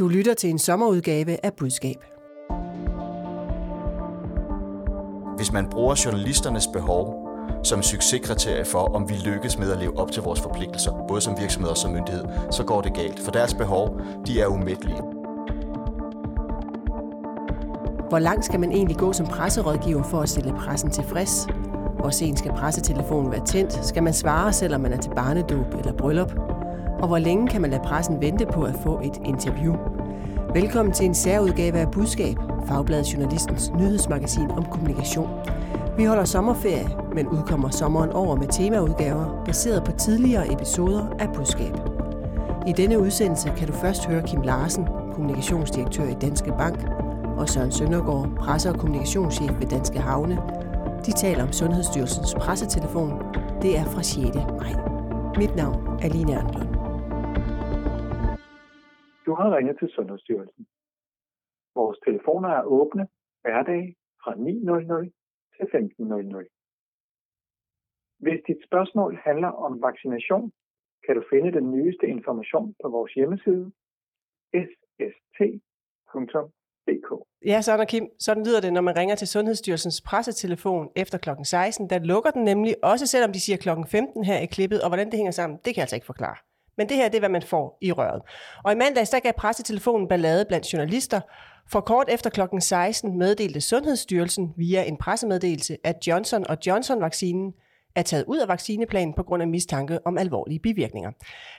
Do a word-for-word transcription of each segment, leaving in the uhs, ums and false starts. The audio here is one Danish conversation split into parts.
Du lytter til en sommerudgave af Budskab. Hvis man bruger journalisternes behov som succeskriterie for, om vi lykkes med at leve op til vores forpligtelser, både som virksomhed og som myndighed, så går det galt. For deres behov, de er umættelige. Hvor langt skal man egentlig gå som presserådgiver for at stille pressen tilfreds? Hvor sent skal pressetelefonen være tændt? Skal man svare, selvom man er til barnedåb eller bryllup? Og hvor længe kan man lade pressen vente på at få et interview? Velkommen til en særudgave af Budskab, Fagbladet Journalistens nyhedsmagasin om kommunikation. Vi holder sommerferie, men udkommer sommeren over med temaudgaver, baseret på tidligere episoder af Budskab. I denne udsendelse kan du først høre Kim Larsen, kommunikationsdirektør i Danske Bank, og Søren Søndergaard, presse- og kommunikationschef ved Danske Havne. De taler om Sundhedsstyrelsens pressetelefon. Det er fra sjette maj. Mit navn er Line Erndlund. Du har ringet til Sundhedsstyrelsen. Vores telefoner er åbne hverdage fra ni nul nul til femten nul nul. Hvis dit spørgsmål handler om vaccination, kan du finde den nyeste information på vores hjemmeside s s t punktum d k. Ja, sådan, Kim. Sådan lyder det, når man ringer til Sundhedsstyrelsens pressetelefon efter klokken seksten. Der lukker den nemlig, også selvom de siger klokken femten her i klippet, og hvordan det hænger sammen, det kan jeg altså ikke forklare. Men det her, det er, hvad man får i røret. Og i mandags, der gav pressetelefonen ballade blandt journalister. For kort efter klokken seksten meddelte Sundhedsstyrelsen via en pressemeddelelse, at Johnson og Johnson-vaccinen er taget ud af vaccineplanen på grund af mistanke om alvorlige bivirkninger.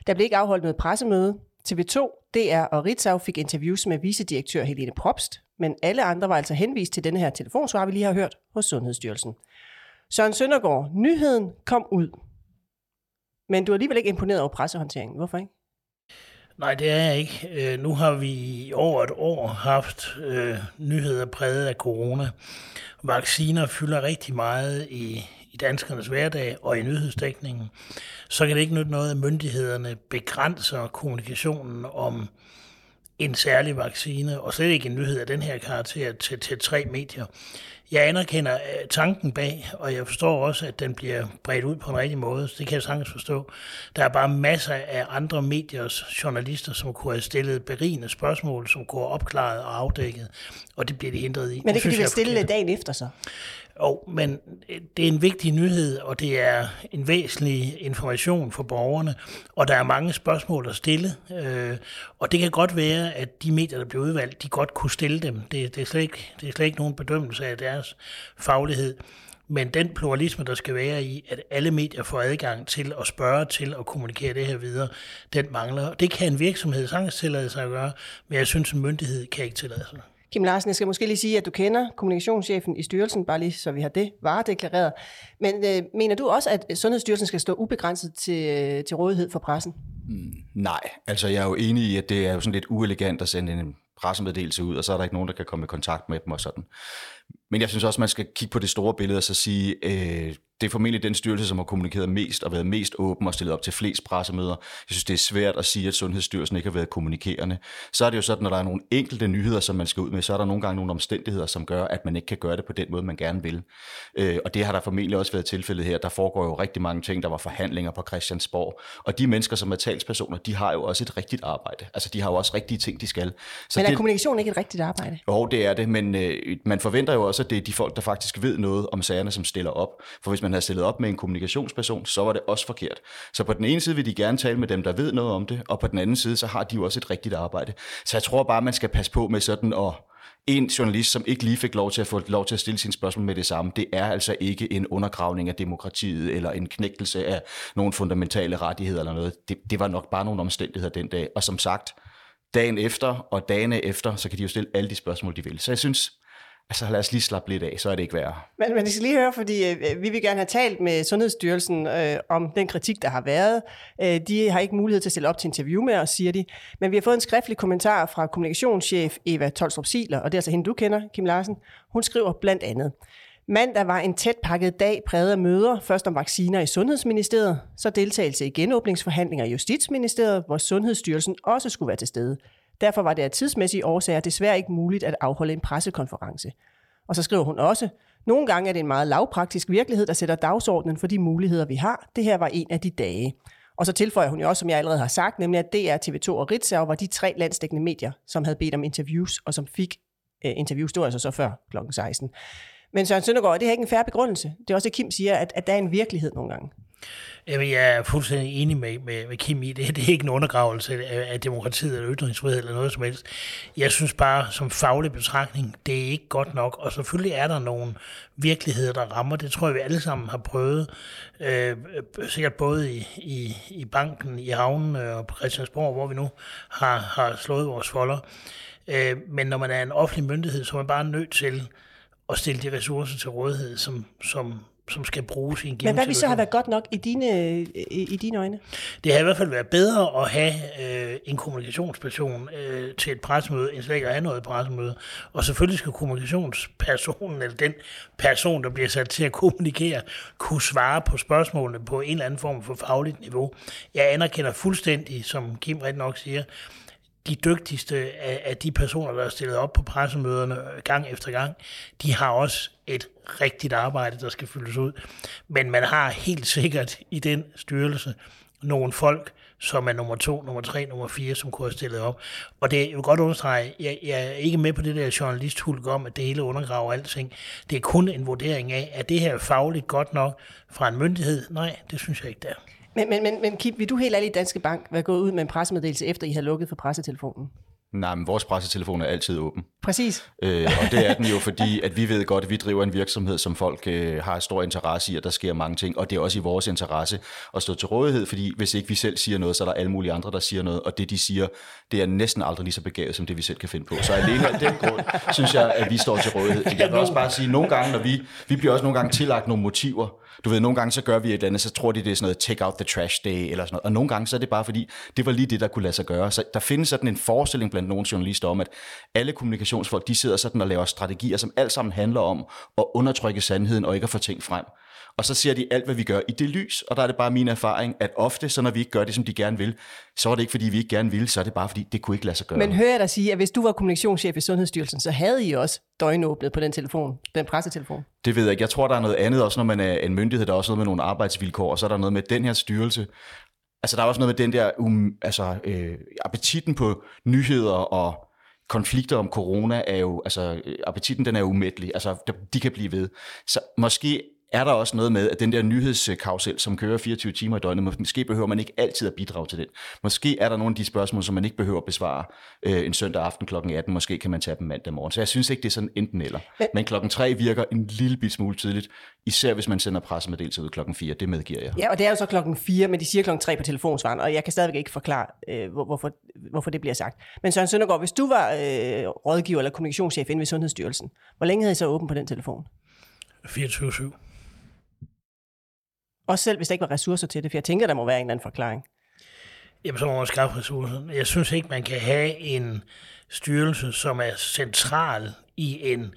Der blev ikke afholdt noget pressemøde. T V to, D R og Ritzau fik interviews med vicedirektør Helene Probst, men alle andre var altså henvist til denne her telefonsvar, vi lige har hørt hos Sundhedsstyrelsen. Søren Søndergaard, nyheden kom ud. Men du er alligevel ikke imponeret over pressehåndteringen. Hvorfor ikke? Nej, det er jeg ikke. Nu har vi over et år haft øh, nyheder præget af corona. Vacciner fylder rigtig meget i, i danskernes hverdag og i nyhedsdækningen. Så kan det ikke nytte noget, at myndighederne begrænser kommunikationen om en særlig vaccine, og slet ikke en nyhed af den her karakter, til, til tre medier. Jeg anerkender tanken bag, og jeg forstår også, at den bliver bredt ud på en rigtig måde, så det kan jeg sagtens forstå. Der er bare masser af andre mediers journalister, som kunne have stillet berigende spørgsmål, som kunne have opklaret og afdækket, og det bliver de hindret i. Men det, det kan de vel stille dagen efter så? Jo, men det er en vigtig nyhed, og det er en væsentlig information for borgerne, og der er mange spørgsmål at stille, øh, og det kan godt være, at de medier, der bliver udvalgt, de godt kunne stille dem. Det, det, er, slet ikke, det er slet ikke nogen bedømmelse af deres faglighed, men den pluralisme, der skal være i, at alle medier får adgang til at spørge til og kommunikere det her videre, den mangler. Det kan en virksomhed sagtens tillade sig at gøre, men jeg synes, en myndighed kan ikke tillade sig. Kim Larsen, jeg skal måske lige sige, at du kender kommunikationschefen i styrelsen, bare lige så vi har det varedeklareret. Men øh, mener du også, at Sundhedsstyrelsen skal stå ubegrænset til, til rådighed for pressen? Mm, nej, altså jeg er jo enig i, at det er jo sådan lidt uelegant at sende en pressemeddelelse ud, og så er der ikke nogen, der kan komme i kontakt med dem og sådan. Men jeg synes også, man skal kigge på det store billede og så sige, øh, det er formentlig den styrelse, som har kommunikeret mest og været mest åben og stillet op til flest pressemøder. Jeg synes, det er svært at sige, at Sundhedsstyrelsen ikke har været kommunikerende. Så er det jo sådan, når der er nogle enkelte nyheder, som man skal ud med, så er der nogle gange nogle omstændigheder, som gør, at man ikke kan gøre det på den måde, man gerne vil. Øh, og det har der formentlig også været tilfældet her. Der foregår jo rigtig mange ting. Der var forhandlinger på Christiansborg. Og de mennesker, som er talspersoner, de har jo også et rigtigt arbejde. Altså, de har jo også rigtige ting, de skal. Så men er det... kommunikation ikke et rigtigt arbejde? Jo, det er det, men øh, man forventer jo også, at det er de folk, der faktisk ved noget om sagerne, som stiller op. For hvis man havde stillet op med en kommunikationsperson, så var det også forkert. Så på den ene side vil de gerne tale med dem, der ved noget om det, og på den anden side, så har de jo også et rigtigt arbejde. Så jeg tror bare, man skal passe på med sådan at... En journalist, som ikke lige fik lov til at få lov til at stille sine spørgsmål med det samme, det er altså ikke en undergravning af demokratiet eller en knægtelse af nogle fundamentale rettigheder eller noget. Det, det var nok bare nogle omstændigheder den dag. Og som sagt, dagen efter og dagene efter, så kan de jo stille alle de spørgsmål, de vil. Så jeg synes... Altså lad os lige slappe lidt af, så er det ikke værre. Men man skal lige høre, fordi øh, vi vil gerne have talt med Sundhedsstyrelsen øh, om den kritik, der har været. Øh, de har ikke mulighed til at stille op til interview med os, siger de. Men vi har fået en skriftlig kommentar fra kommunikationschef Eva Tolstrup-Siler, og det er altså hende, du kender, Kim Larsen. Hun skriver blandt andet, mandag var en tæt pakket dag præget af møder, først om vacciner i Sundhedsministeriet, så deltagelse i genåbningsforhandlinger i Justitsministeriet, hvor Sundhedsstyrelsen også skulle være til stede. Derfor var det af tidsmæssige årsager desværre ikke muligt at afholde en pressekonference. Og så skriver hun også, nogle gange er det en meget lavpraktisk virkelighed, der sætter dagsordenen for de muligheder, vi har. Det her var en af de dage. Og så tilføjer hun jo også, som jeg allerede har sagt, nemlig at D R, T V to og Ritzau var de tre landsdækkende medier, som havde bedt om interviews, og som fik øh, interviews, det var altså så før klokken seksten. Men Søren Søndergaard, det er ikke en fair begrundelse. Det er også det, Kim siger, at, at der er en virkelighed nogle gange. Jamen, jeg er fuldstændig enig med, med, med Kim i det. Det er ikke en undergravelse af, af demokratiet eller ytringsfrihed eller noget som helst. Jeg synes bare, som faglig betragtning, det er ikke godt nok. Og selvfølgelig er der nogle virkeligheder, der rammer. Det tror jeg, vi alle sammen har prøvet. Øh, sikkert både i, i, i banken, i havnen og på Christiansborg, hvor vi nu har, har slået vores folder. Øh, men når man er en offentlig myndighed, så er man bare nødt til at stille de ressourcer til rådighed, som... som som skal bruges i en given situation. Men hvad vi så har været godt nok i dine, i, i dine øjne? Det har i hvert fald været bedre at have øh, en kommunikationsperson øh, til et pressemøde, end slet ikke at have noget pressemøde. Og selvfølgelig skal kommunikationspersonen, eller den person, der bliver sat til at kommunikere, kunne svare på spørgsmålene på en eller anden form for fagligt niveau. Jeg anerkender fuldstændig, som Kim ret nok siger, de dygtigste af de personer, der er stillet op på pressemøderne gang efter gang, de har også et rigtigt arbejde, der skal fyldes ud. Men man har helt sikkert i den styrelse nogle folk, som er nummer to, nummer tre, nummer fire, som kunne have stillet op. Og det er jo godt understrege, jeg, jeg er ikke med på det der journalisthulk om, at det hele undergraver alting. Det er kun en vurdering af, er det her fagligt godt nok fra en myndighed? Nej, det synes jeg ikke, det er. Men, men, men, men Kim, vil du helt ærligt i Danske Bank være gået ud med en pressemeddelelse, efter I havde lukket for pressetelefonen? Nej, men vores pressetelefon er altid åben. Præcis. Øh, og det er den jo, fordi at vi ved godt, at vi driver en virksomhed, som folk øh, har stor interesse i, og der sker mange ting. Og det er også i vores interesse at stå til rådighed, fordi hvis ikke vi selv siger noget, så er der alle mulige andre, der siger noget. Og det, de siger, det er næsten aldrig lige så begavet, som det vi selv kan finde på. Så alene af den grund, synes jeg, at vi står til rådighed. Jeg vil også bare sige, at nogle gange, når vi, vi bliver også nogle gange tillagt nogle motiver. Du ved, nogle gange så gør vi et eller andet, så tror de, det er sådan noget take out the trash day, eller sådan noget. Og nogle gange så er det bare fordi, det var lige det, der kunne lade sig gøre. Så der findes sådan en forestilling blandt nogle journalister om, at alle kommunikationsfolk, de sidder sådan og laver strategier, som alt sammen handler om at undertrykke sandheden og ikke at få ting frem. Og så ser de alt, hvad vi gør i det lys, og der er det bare min erfaring, at ofte, så når vi ikke gør det, som de gerne vil, så er det ikke, fordi vi ikke gerne vil, så er det bare, fordi det kunne ikke lade sig gøre. Men hører jeg dig sige, at hvis du var kommunikationschef i Sundhedsstyrelsen, så havde I også døgnåbnet på den telefon, den pressetelefon? Det ved jeg ikke. Jeg tror, der er noget andet også, når man er en myndighed, der er også noget med nogle arbejdsvilkår, og så er der noget med den her styrelse. Altså, der er også noget med den der um, altså, øh, appetitten på nyheder og konflikter om corona er jo, altså øh, appetitten den er umættelig, altså de kan blive ved. Så måske er der også noget med, at den der nyhedskarusel, som kører fireogtyve timer i døgnet, måske behøver man ikke altid at bidrage til den. Måske er der nogle af de spørgsmål, som man ikke behøver at besvare øh, en søndag aften klokken atten. Måske kan man tage dem mandag morgen. Så jeg synes ikke, det er sådan enten eller. Men, Men klokken tre virker en lille bit smule tidligt, især hvis man sender pressemeddelelse ud klokken fire. Det medgiver jeg. Ja, og det er jo så klokken fire, men de siger klokken tre på telefonsvaren, og jeg kan stadigvæk ikke forklare, øh, hvor, hvorfor, hvorfor det bliver sagt. Men Søren Søndergaard, hvis du var øh, rådgiver eller kommunikationschef inde ved Sundhedsstyrelsen, hvor længe havde I så åben på den telefon? fireogtyve syv. Også selv hvis der ikke var ressourcer til det, for jeg tænker, der må være en eller anden forklaring. Jamen, så må man skaffe ressourcer. Jeg synes ikke, man kan have en styrelse, som er central i en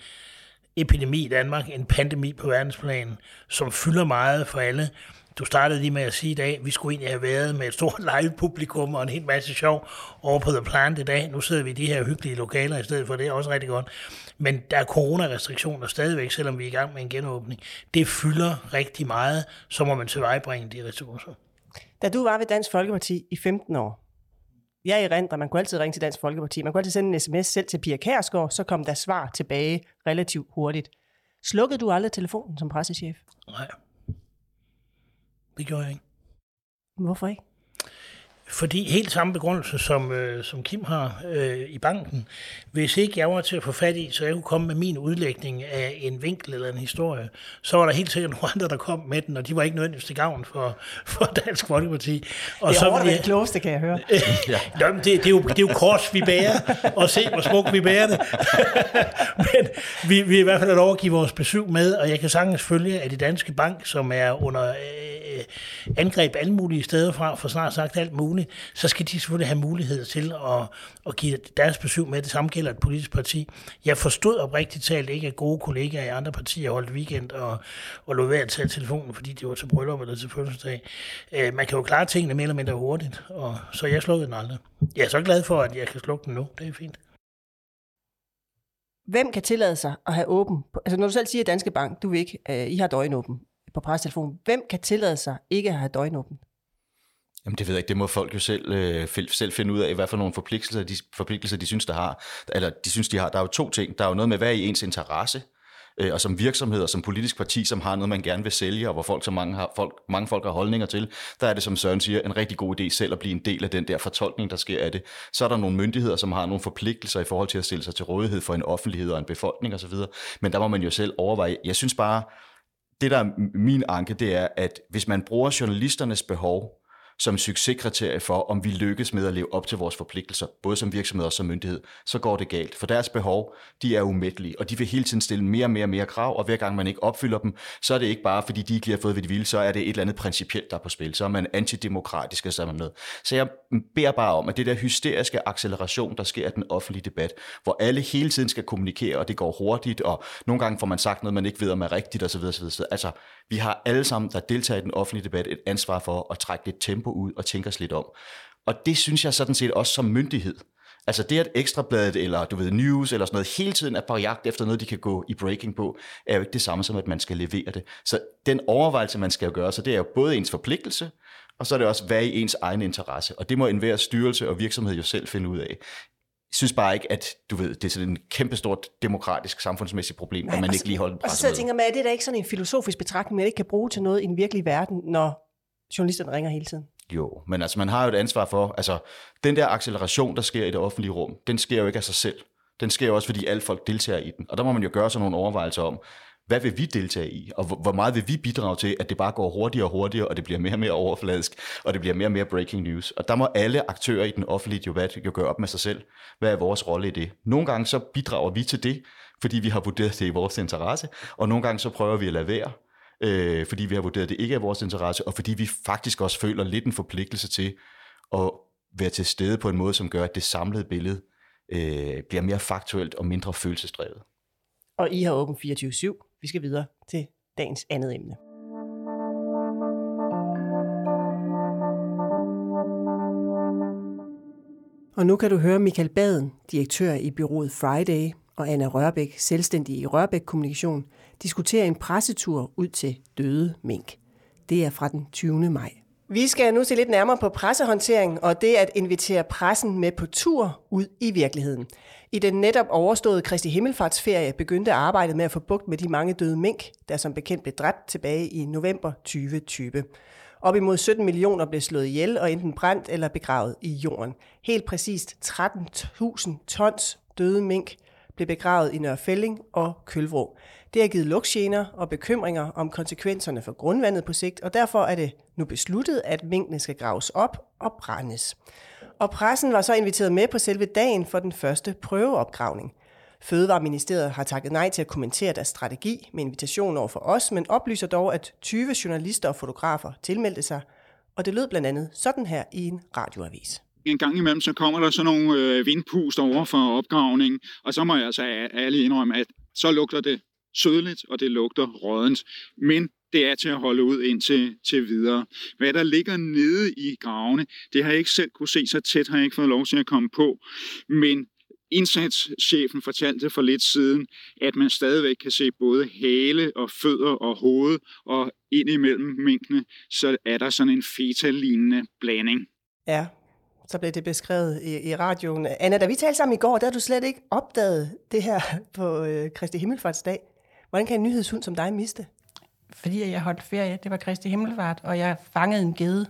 epidemi i Danmark, en pandemi på verdensplan, som fylder meget for alle. Du startede lige med at sige i dag, at vi skulle egentlig have været med et stort live-publikum og en hel masse sjov over på The Plant i dag. Nu sidder vi i de her hyggelige lokaler i stedet for, det er også rigtig godt. Men der er coronarestriktioner stadigvæk, selvom vi er i gang med en genåbning. Det fylder rigtig meget, så må man tilvejebringe de ressourcer. Da du var ved Dansk Folkeparti i femten år, jeg erindrer, man kunne altid ringe til Dansk Folkeparti, man kunne altid sende en sms selv til Pia Kærsgaard, så kom der svar tilbage relativt hurtigt. Slukkede du aldrig telefonen som pressechef? Nej. Det gjorde jeg ikke. Hvorfor ikke? Fordi helt samme begrundelse, som, øh, som Kim har øh, i banken. Hvis ikke jeg var til at få fat i, så jeg kunne komme med min udlægning af en vinkel eller en historie, så var der helt sikkert nogle andre, der kom med den, og de var ikke nødvendigvis til gavn for, for Dansk Folkeparti. Og det er over det klogeste, kan jeg høre. Nå, men det, det, er jo, det er jo kors, vi bærer, og se, hvor smukt vi bærer det. Men vi, vi er i hvert fald at overgive vores besøg med, og jeg kan sagtens følge, at i Danske Bank, som er under øh, angreb alle mulige steder fra, for snart sagt alt muligt, så skal de selvfølgelig have mulighed til at, at give deres besøg med. Det samme gælder et politisk parti. Jeg forstod oprigtigt talt ikke, at gode kollegaer i andre partier holdt weekend og, og lod være at tage telefonen, fordi det var til bryllup eller til fødselsdag. Øh, man kan jo klare tingene mere eller mindre hurtigt, og så jeg slukkede den aldrig. Jeg er så glad for, at jeg kan slukke den nu. Det er fint. Hvem kan tillade sig at have åben? Altså når du selv siger Danske Bank, du vil ikke, øh, I har døgnåben på pressetelefonen. Hvem kan tillade sig ikke at have døgnåben? Jamen det ved jeg ikke, det må folk jo selv, øh, selv finde ud af, hvad for nogle forpligtelser de, forpligtelser, de synes, der har, eller de synes, de har. Der er jo to ting. Der er jo noget med, hvad er i ens interesse, øh, og som virksomhed og som politisk parti, som har noget, man gerne vil sælge, og hvor folk, så mange, har, folk, mange folk har holdninger til, der er det, som Søren siger, en rigtig god idé selv at blive en del af den der fortolkning, der sker af det. Så er der nogle myndigheder, som har nogle forpligtelser i forhold til at stille sig til rådighed for en offentlighed og en befolkning osv., men der må man jo selv overveje. Jeg synes bare, det der er min anke, det er, at hvis man bruger journalisternes behov som succeskriterie for, om vi lykkes med at leve op til vores forpligtelser, både som virksomhed og som myndighed, så går det galt. For deres behov, de er umættelige, og de vil hele tiden stille mere og mere og mere krav, og hver gang man ikke opfylder dem, så er det ikke bare, fordi de ikke lige har fået, hvad de ville, så er det et eller andet principielt, der er på spil. Så er man antidemokratisk og sådan noget. Så jeg beder bare om, at det der hysteriske acceleration, der sker af den offentlige debat, hvor alle hele tiden skal kommunikere, og det går hurtigt, og nogle gange får man sagt noget, man ikke ved, om er rigtigt osv. Altså, vi har alle sammen, der deltager i den offentlige debat, et ansvar for at trække lidt tempo ud og tænke os lidt om. Og det synes jeg sådan set også som myndighed. Altså det, at Ekstrabladet eller du ved News eller sådan noget hele tiden er på jagt efter noget, de kan gå i breaking på, er jo ikke det samme som, at man skal levere det. Så den overvejelse, man skal gøre, så det er jo både ens forpligtelse, og så er det også, hvad er i ens egen interesse. Og det må enhver styrelse og virksomhed jo selv finde ud af. Jeg synes bare ikke, at du ved, det er sådan en kæmpestort demokratisk samfundsmæssigt problem, nej, at man ikke så, lige holder en presse med. Og så tænker man, at det er ikke sådan en filosofisk betragtning, man ikke kan bruge til noget i den virkelige verden, når journalisterne ringer hele tiden. Jo, men altså man har jo et ansvar for, altså den der acceleration, der sker i det offentlige rum, den sker jo ikke af sig selv. Den sker jo også, fordi alle folk deltager i den. Og der må man jo gøre sådan nogle overvejelser om, hvad vil vi deltage i, og hvor meget vil vi bidrage til, at det bare går hurtigere og hurtigere, og det bliver mere og mere overfladisk, og det bliver mere og mere breaking news. Og der må alle aktører i den offentlige debat jo gøre op med sig selv, hvad er vores rolle i det. Nogle gange så bidrager vi til det, fordi vi har vurderet det i vores interesse, og nogle gange så prøver vi at lade være, øh, fordi vi har vurderet det ikke er vores interesse, og fordi vi faktisk også føler lidt en forpligtelse til at være til stede på en måde, som gør, at det samlede billede øh, bliver mere faktuelt og mindre følelsesdrevet. Og I har åbent fireogtyve syv. Vi skal videre til dagens andet emne. Og nu kan du høre Michael Baden, direktør i bureauet Friday, og Anna Rørbæk, selvstændig i Rørbæk Kommunikation, diskutere en pressetur ud til døde mink. Det er fra den tyvende maj. Vi skal nu se lidt nærmere på pressehåndtering og det at invitere pressen med på tur ud i virkeligheden. I den netop overståede Kristi Himmelfartsferie begyndte arbejdet med at få bugt med de mange døde mink, der som bekendt blev dræbt tilbage i november tyve tyve. Op imod sytten millioner blev slået ihjel og enten brændt eller begravet i jorden. Helt præcist tretten tusind tons døde mink blev begravet i Nørre Felding og Kølvrå. Det har givet lugtgener og bekymringer om konsekvenserne for grundvandet på sigt, og derfor er det nu besluttet, at minkene skal graves op og brændes. Og pressen var så inviteret med på selve dagen for den første prøveopgravning. Fødevareministeriet har takket nej til at kommentere deres strategi med invitation over for os, men oplyser dog, at tyve journalister og fotografer tilmeldte sig, og det lød blandt andet sådan her i en radioavis. En gang imellem, så kommer der sådan nogle øh, vindpust over for opgravningen, og så må jeg altså alle indrømme, at så lugter det sødligt, og det lugter råddent. Men det er til at holde ud indtil til videre. Hvad der ligger nede i gravene, det har jeg ikke selv kunne se så tæt, har jeg ikke fået lov til at komme på. Men indsatschefen fortalte for lidt siden, at man stadigvæk kan se både hale og fødder og hoved, og indimellem minkene, så er der sådan en feta-lignende blanding. Ja, så blev det beskrevet i, i radioen. Anna, da vi talte sammen i går, der havde du slet ikke opdaget det her på øh, Kristi Himmelfartsdag. Hvordan kan en nyhedshund som dig miste? Fordi jeg holdt ferie, det var Kristi Himmelfart, og jeg fangede en gedde.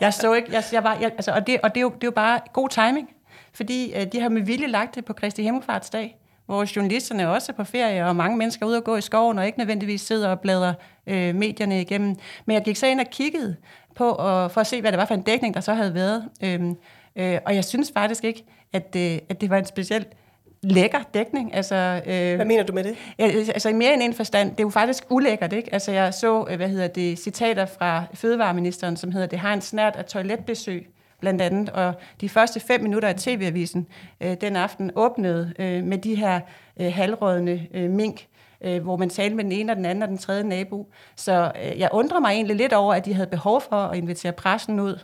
jeg så ikke, jeg, jeg var, jeg, altså, og, det, og det, er jo, det er jo bare god timing, fordi øh, de har med vilje lagt det på Kristi Himmelfartsdag, hvor journalisterne også er på ferie, og mange mennesker er ude og gå i skoven, og ikke nødvendigvis sidder og bladrer øh, medierne igennem. Men jeg gik så ind og kiggede på, og, for at se, hvad det var for en dækning, der så havde været. Øhm, øh, og jeg synes faktisk ikke, at, øh, at det var en speciel lækker dækning. Altså, øh, hvad mener du med det? Altså i mere end en forstand, det er jo faktisk ulækkert, ikke? Altså jeg så, hvad hedder det, citater fra fødevareministeren, som hedder, det har en snert af toiletbesøg, blandt andet. Og de første fem minutter af T V-avisen øh, den aften åbnede øh, med de her øh, halvrådne øh, mink, øh, hvor man talte med den ene og den anden og den tredje nabo. Så øh, jeg undrer mig egentlig lidt over, at de havde behov for at invitere pressen ud.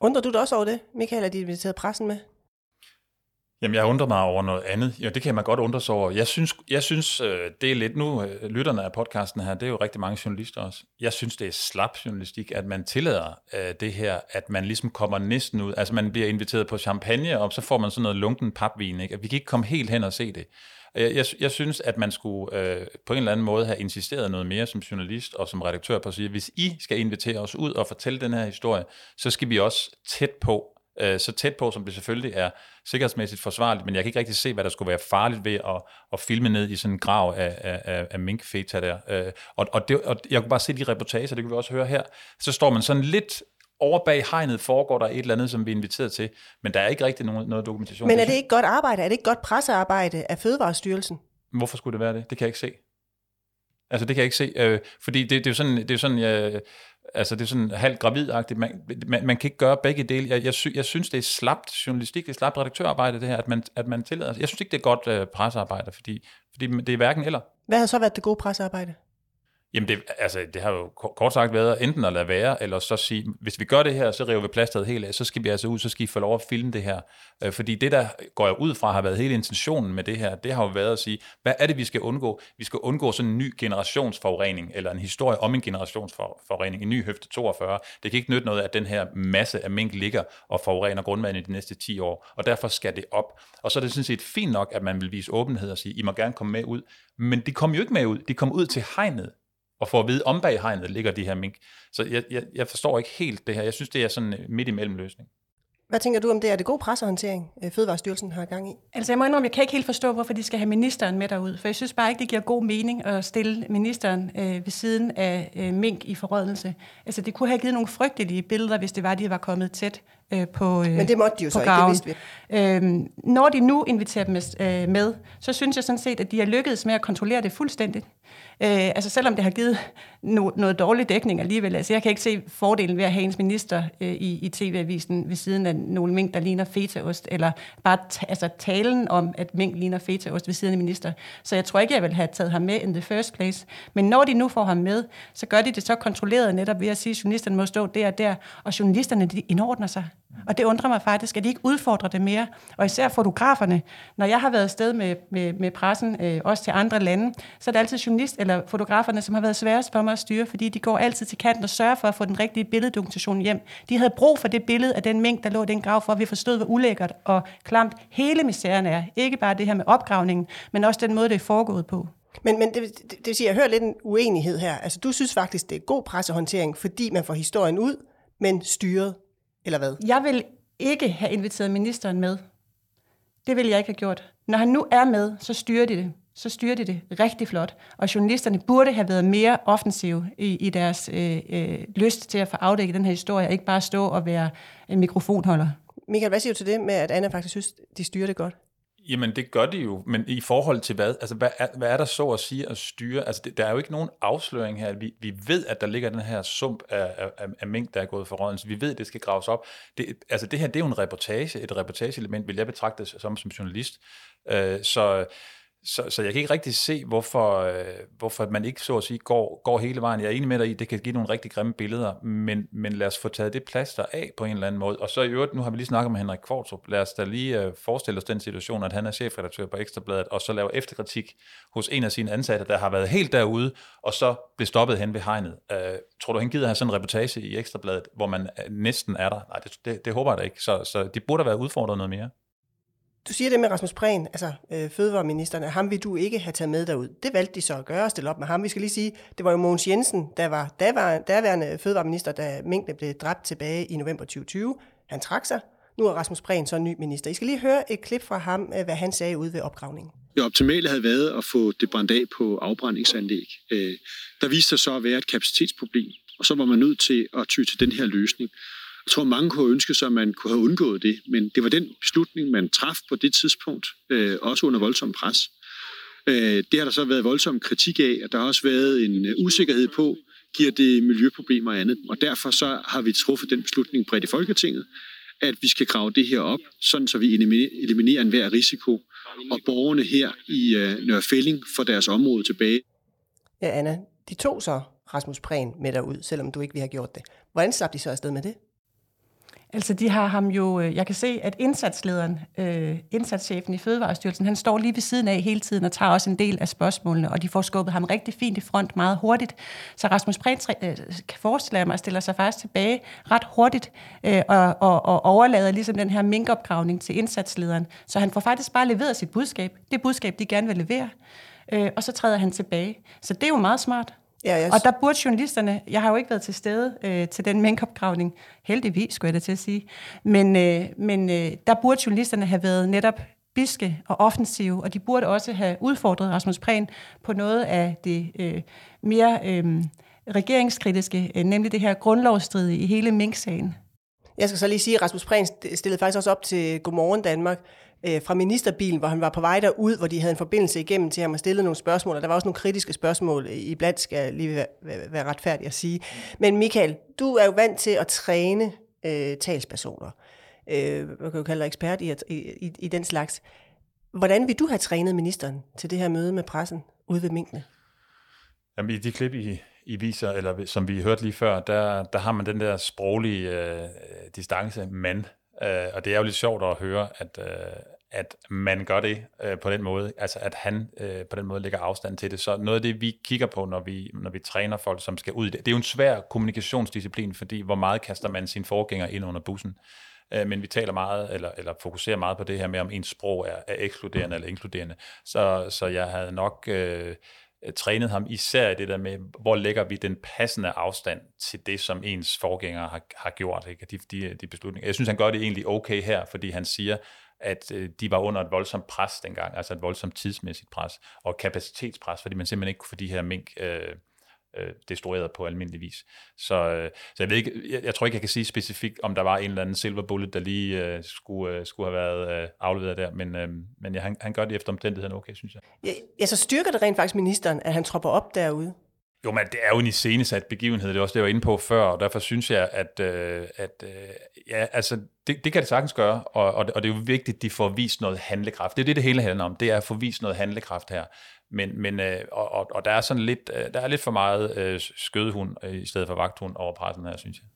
Undrer du dig også over det, Michael, at de inviterede pressen med? Jamen, jeg undrer mig over noget andet. Ja, det kan man godt undre sig over. Jeg synes, jeg synes det er lidt nu, lytterne af podcasten her, det er jo rigtig mange journalister også. Jeg synes, det er slap journalistik, at man tillader øh, det her, at man ligesom kommer næsten ud. Altså, man bliver inviteret på champagne, og så får man sådan noget lunken papvin, ikke? Vi kan ikke komme helt hen og se det. Jeg, jeg, jeg synes, at man skulle øh, på en eller anden måde have insisteret noget mere som journalist og som redaktør på at sige, at hvis I skal invitere os ud og fortælle den her historie, så skal vi også tæt på, så tæt på, som det selvfølgelig er sikkerhedsmæssigt forsvarligt, men jeg kan ikke rigtig se, hvad der skulle være farligt ved at, at filme ned i sådan en grav af, af, af minkfeta der. Og, og, det, og jeg kunne bare se de reportager, det kunne vi også høre her, så står man sådan lidt over bag hegnet, foregår der et eller andet, som vi er inviteret til, men der er ikke rigtig nogen, noget dokumentation. Men er det ikke godt arbejde? Er det ikke godt pressearbejde af Fødevarestyrelsen? Hvorfor skulle det være det? Det kan jeg ikke se. Altså, det kan jeg ikke se, øh, fordi det, det er jo sådan, det er sådan, øh, altså det er sådan halvt gravidagtigt. Man, man, man kan ikke gøre begge dele. Jeg, jeg, sy, jeg synes, det er slapt journalistik, det er slapt redaktørarbejde, det her, at man, at man tillader. Jeg synes ikke, det er godt øh, pressearbejde, fordi, fordi det er hverken eller. Hvad har så været det gode pressearbejde? Jamen, det, altså, det har jo kort sagt været enten at lade være, eller så sige, hvis vi gør det her, så river vi plasteret helt af, så skal vi altså ud, så skal I få lov at filme det her. Fordi det, der går jeg ud fra, har været hele intentionen med det her, det har jo været at sige, hvad er det, vi skal undgå? Vi skal undgå sådan en ny generationsforurening, eller en historie om en generationsforurening, en ny høfte toogfyrre. Det kan ikke nytte noget, at den her masse af mink ligger og forurener grundvandet i de næste ti år, og derfor skal det op. Og så er det sådan set fint nok, at man vil vise åbenhed og sige, I må gerne komme med ud. Men de kom jo ikke med ud, de kom ud til hegnet. Og for at vide, om bag hegnet ligger de her mink. Så jeg, jeg, jeg forstår ikke helt det her. Jeg synes, det er sådan midt imellem løsning. Hvad tænker du om det? Er det god pressehåndtering, Fødevarestyrelsen har gang i? Altså jeg må indrømme, jeg kan ikke helt forstå, hvorfor de skal have ministeren med derud. For jeg synes bare ikke, det giver god mening at stille ministeren øh, ved siden af øh, mink i forrådnelse. Altså det kunne have givet nogle frygtelige billeder, hvis det var, de var kommet tæt øh, på øh, men det måtte de jo så ikke, det vidste vi. Øhm, når de nu inviterer dem øh, med, så synes jeg sådan set, at de har lykkedes med at kontrollere det fuldstændigt. Øh, altså selvom det har givet no, noget dårlig dækning alligevel. Altså jeg kan ikke se fordelen ved at have ens minister øh, i, i tv-avisen ved siden af nogle mink, der ligner fetaost, eller bare t- altså talen om, at mink ligner fetaost ved siden af minister. Så jeg tror ikke, jeg vil have taget ham med in the first place. Men når de nu får ham med, så gør de det så kontrolleret netop ved at sige, at journalisterne må stå der og der, og journalisterne de indordner sig. Og det undrer mig faktisk, at de ikke udfordrer det mere. Og især fotograferne. Når jeg har været afsted med, med, med pressen, øh, også til andre lande, så er det altid journalist eller fotograferne, som har været sværest for mig at styre, fordi de går altid til kanten og sørger for at få den rigtige billeddokumentation hjem. De havde brug for det billede af den mink, der lå i den grav, for at vi forstod, hvor ulækkert og klamt hele misæren er. Ikke bare det her med opgravningen, men også den måde, det er foregået på. Men, men det, det, det vil sige, jeg hører lidt en uenighed her. Altså, du synes faktisk, det er god pressehåndtering, fordi man får historien ud, men styret. Eller hvad? Jeg vil ikke have inviteret ministeren med. Det vil jeg ikke have gjort. Når han nu er med, så styrer de det. Så styrer de det rigtig flot. Og journalisterne burde have været mere offensive i, i deres øh, øh, lyst til at få afdækket den her historie, og ikke bare stå og være øh, mikrofonholder. Michael, hvad siger du til det med, at Anna faktisk synes, de styrer det godt? Jamen, det gør de jo, men i forhold til hvad? Altså, hvad er, hvad er der så at sige at styre? Altså, det, der er jo ikke nogen afsløring her. Vi, vi ved, at der ligger den her sump af, af, af mink, der er gået forråden, så vi ved, at det skal graves op. Det, altså, det her, det er jo en reportage. Et reportageelement vil jeg betragte det som, som journalist. Øh, så... Så, så jeg kan ikke rigtig se, hvorfor, øh, hvorfor man ikke så at sige går, går hele vejen. Jeg er enig med dig i, det kan give nogle rigtig grimme billeder, men, men lad os få taget det plaster af på en eller anden måde. Og så i øvrigt, nu har vi lige snakket med Henrik Qvortrup, lad os da lige øh, forestille os den situation, at han er chefredaktør på Ekstrabladet, og så laver efterkritik hos en af sine ansatte, der har været helt derude, og så bliver stoppet hen ved hegnet. Øh, tror du, han gider have sådan en reportage i Ekstrabladet, hvor man næsten er der? Nej, det, det, det håber jeg da ikke. Så, så de burde have været udfordret noget mere. Du siger det med Rasmus Prehn, altså øh, fødevareministeren, at ham vil du ikke have taget med derud. Det valgte de så at gøre og stille op med ham. Vi skal lige sige, det var jo Mogens Jensen, der var daværende fødevareminister, da minkene blev dræbt tilbage i november tyve tyve. Han trak sig. Nu er Rasmus Prehn så ny minister. I skal lige høre et klip fra ham, hvad han sagde ude ved opgravningen. Det optimale havde været at få det brændt af på afbrændingsanlæg. Øh, der viste sig så at være et kapacitetsproblem, og så var man nødt til at ty til den her løsning. Jeg tror, mange kunne ønske sig, at man kunne have undgået det, men det var den beslutning, man traf på det tidspunkt, øh, også under voldsom pres. Øh, det har der så været voldsom kritik af, og der har også været en usikkerhed på, giver det miljøproblemer og andet. Og derfor så har vi truffet den beslutning bredt i Folketinget, at vi skal grave det her op, sådan så vi eliminerer enhver risiko, og borgerne her i øh, Nørre Felding får deres område tilbage. Ja, Anna, de tog så Rasmus Prehn med derud, selvom du ikke ville have gjort det. Hvordan slap de så afsted med det? Altså, de har ham jo... Jeg kan se, at indsatslederen, øh, indsatschefen i Fødevarestyrelsen, han står lige ved siden af hele tiden og tager også en del af spørgsmålene, og de får skubbet ham rigtig fint i front meget hurtigt. Så Rasmus Prehn øh, kan forestille mig, stiller sig faktisk tilbage ret hurtigt øh, og, og, og overlader ligesom den her minkopgravning til indsatslederen. Så han får faktisk bare leveret sit budskab. Det budskab, de gerne vil levere. Øh, og så træder han tilbage. Så det er jo meget smart. Ja, jeg... Og der burde journalisterne, jeg har jo ikke været til stede øh, til den minkopgravning, heldigvis skulle jeg da til at sige, men, øh, men øh, der burde journalisterne have været netop bidske og offensive, og de burde også have udfordret Rasmus Prehn på noget af det øh, mere øh, regeringskritiske, øh, nemlig det her grundlovsstridige i hele minksagen. Jeg skal så lige sige, at Rasmus Prehn stillede faktisk også op til Godmorgen Danmark øh, fra ministerbilen, hvor han var på vej derud, hvor de havde en forbindelse igennem til ham og stillede nogle spørgsmål, og der var også nogle kritiske spørgsmål i blandt, skal jeg lige være, være retfærdig at sige. Men Michael, du er jo vant til at træne øh, talspersoner. Øh, man kan jo kalde dig ekspert i, i, i, i den slags. Hvordan vil du have trænet ministeren til det her møde med pressen ude ved minkene? Jamen i de klip i... I viser, eller som vi hørte lige før, der, der har man den der sproglige øh, distance, men. Øh, og det er jo lidt sjovt at høre, at, øh, at man gør det øh, på den måde, altså at han øh, på den måde lægger afstand til det. Så noget af det, vi kigger på, når vi, når vi træner folk, som skal ud i det, det er jo en svær kommunikationsdisciplin, fordi hvor meget kaster man sine forgængere ind under bussen. Men vi taler meget, eller, eller fokuserer meget på det her med, om ens sprog er, er ekskluderende eller inkluderende. Så, så jeg havde nok... Øh, trænet ham især i det der med, hvor lægger vi den passende afstand til det, som ens forgængere har, har gjort, ikke? De, de, de beslutninger. Jeg synes, han gør det egentlig okay her, fordi han siger, at de var under et voldsomt pres dengang, altså et voldsomt tidsmæssigt pres og kapacitetspres, fordi man simpelthen ikke kunne få de her mink øh, øh, destrueret på almindelig vis. Så, øh, så jeg ved ikke, jeg, jeg tror ikke, jeg kan sige specifikt, om der var en eller anden silver bullet, der lige øh, skulle, øh, skulle have været øh, afleveret der, men, øh, men ja, han, han gør det efter omstændigheden okay, synes jeg. Ja, ja, så styrker det rent faktisk ministeren, at han tropper op derude? Jo, men det er jo en iscenesat begivenhed, det er også det, jeg var inde på før, og derfor synes jeg, at, øh, at øh, ja, altså, det, det kan det sagtens gøre, og, og, det, og det er jo vigtigt, at de får vist noget handlekraft. Det er det, det hele handler om, det er at få vist noget handlekraft her. Men, men øh, og, og der er sådan lidt, øh, der er lidt for meget øh, skødehund øh, i stedet for vagthund over pressen her, synes jeg.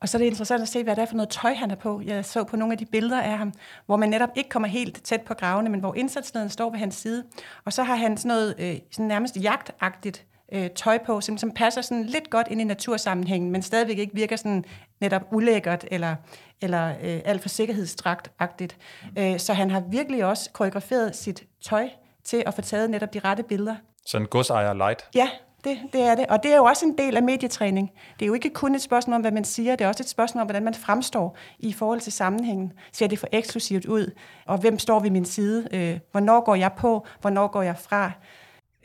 Og så er det interessant at se, hvad det er for noget tøj, han er på. Jeg så på nogle af de billeder af ham, hvor man netop ikke kommer helt tæt på gravene, men hvor indsatslederen står ved hans side. Og så har han sådan noget øh, sådan nærmest jagtagtigt øh, tøj på, som, som passer sådan lidt godt ind i natursammenhængen, men stadigvæk ikke virker sådan netop ulækkert eller, eller øh, alt for sikkerhedsdragtagtigt. Øh, så han har virkelig også koreograferet sit tøj til at få taget netop de rette billeder. Så en godsejer light? Ja, det, det er det. Og det er jo også en del af medietræning. Det er jo ikke kun et spørgsmål om, hvad man siger, det er også et spørgsmål om, hvordan man fremstår i forhold til sammenhængen. Ser det for eksklusivt ud? Og hvem står ved min side? Hvornår går jeg på? Hvornår går jeg fra?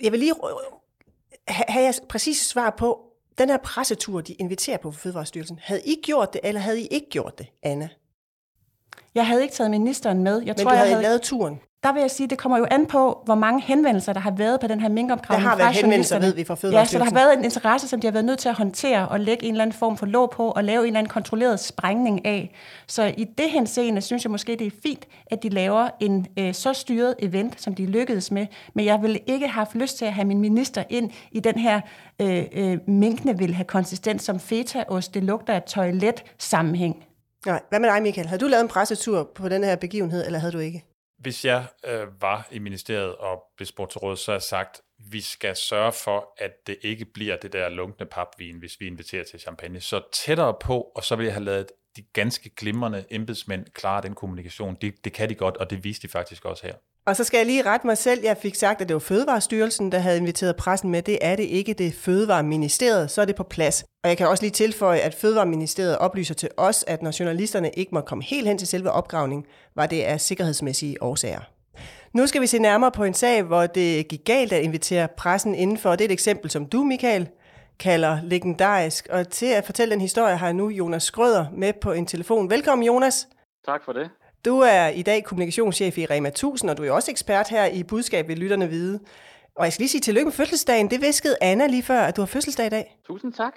Jeg vil lige have jeres præcise svar på, den her pressetur, de inviterer på Fødevarestyrelsen, havde I gjort det, eller havde I ikke gjort det, Anna? Jeg havde ikke taget ministeren med. Jeg Men tror, du havde, jeg havde lavet turen? Der vil jeg sige, det kommer jo an på, hvor mange henvendelser, der har været på den her minkopgravning. Der har været henvendelser, ved vi, fra Fødevarestyrelsen. Ja, så der har været en interesse, som de har været nødt til at håndtere og lægge en eller anden form for låg på og lave en eller anden kontrolleret sprængning af. Så i det henseende synes jeg måske, det er fint, at de laver en øh, så styret event, som de lykkedes med. Men jeg ville ikke have haft lyst til at have min minister ind i den her øh, øh, minkene vil have konsistens som fetaost. Det lugter af toilet sammenhæng. Nej, hvad med dig, Michael? Havde du lavet en pressetur på den her begivenhed, eller havde du ikke? Hvis jeg øh, var i ministeriet og blev spurgt til råd, så har jeg sagt, vi skal sørge for, at det ikke bliver det der lunkne papvin, hvis vi inviterer til champagne. Så tættere på, og så vil jeg have lavet de ganske glimrende embedsmænd klare den kommunikation. Det, det kan de godt, og det viste de faktisk også her. Og så skal jeg lige rette mig selv. Jeg fik sagt, at det var Fødevarestyrelsen, der havde inviteret pressen med. Det er det ikke. Det er Fødevareministeriet, så er det på plads. Og jeg kan også lige tilføje, at Fødevareministeriet oplyser til os, at når journalisterne ikke må komme helt hen til selve opgravningen, var det af sikkerhedsmæssige årsager. Nu skal vi se nærmere på en sag, hvor det gik galt at invitere pressen indenfor. Det er et eksempel, som du, Michael, kalder legendarisk. Og til at fortælle den historie har jeg nu Jonas Skrøder med på en telefon. Velkommen, Jonas. Tak for det. Du er i dag kommunikationschef i Rema tusind, og du er også ekspert her i budskab ved lytterne vide. Og jeg skal lige sige tillykke med fødselsdagen. Det viskede Anna lige før, at du har fødselsdag i dag. Tusind tak.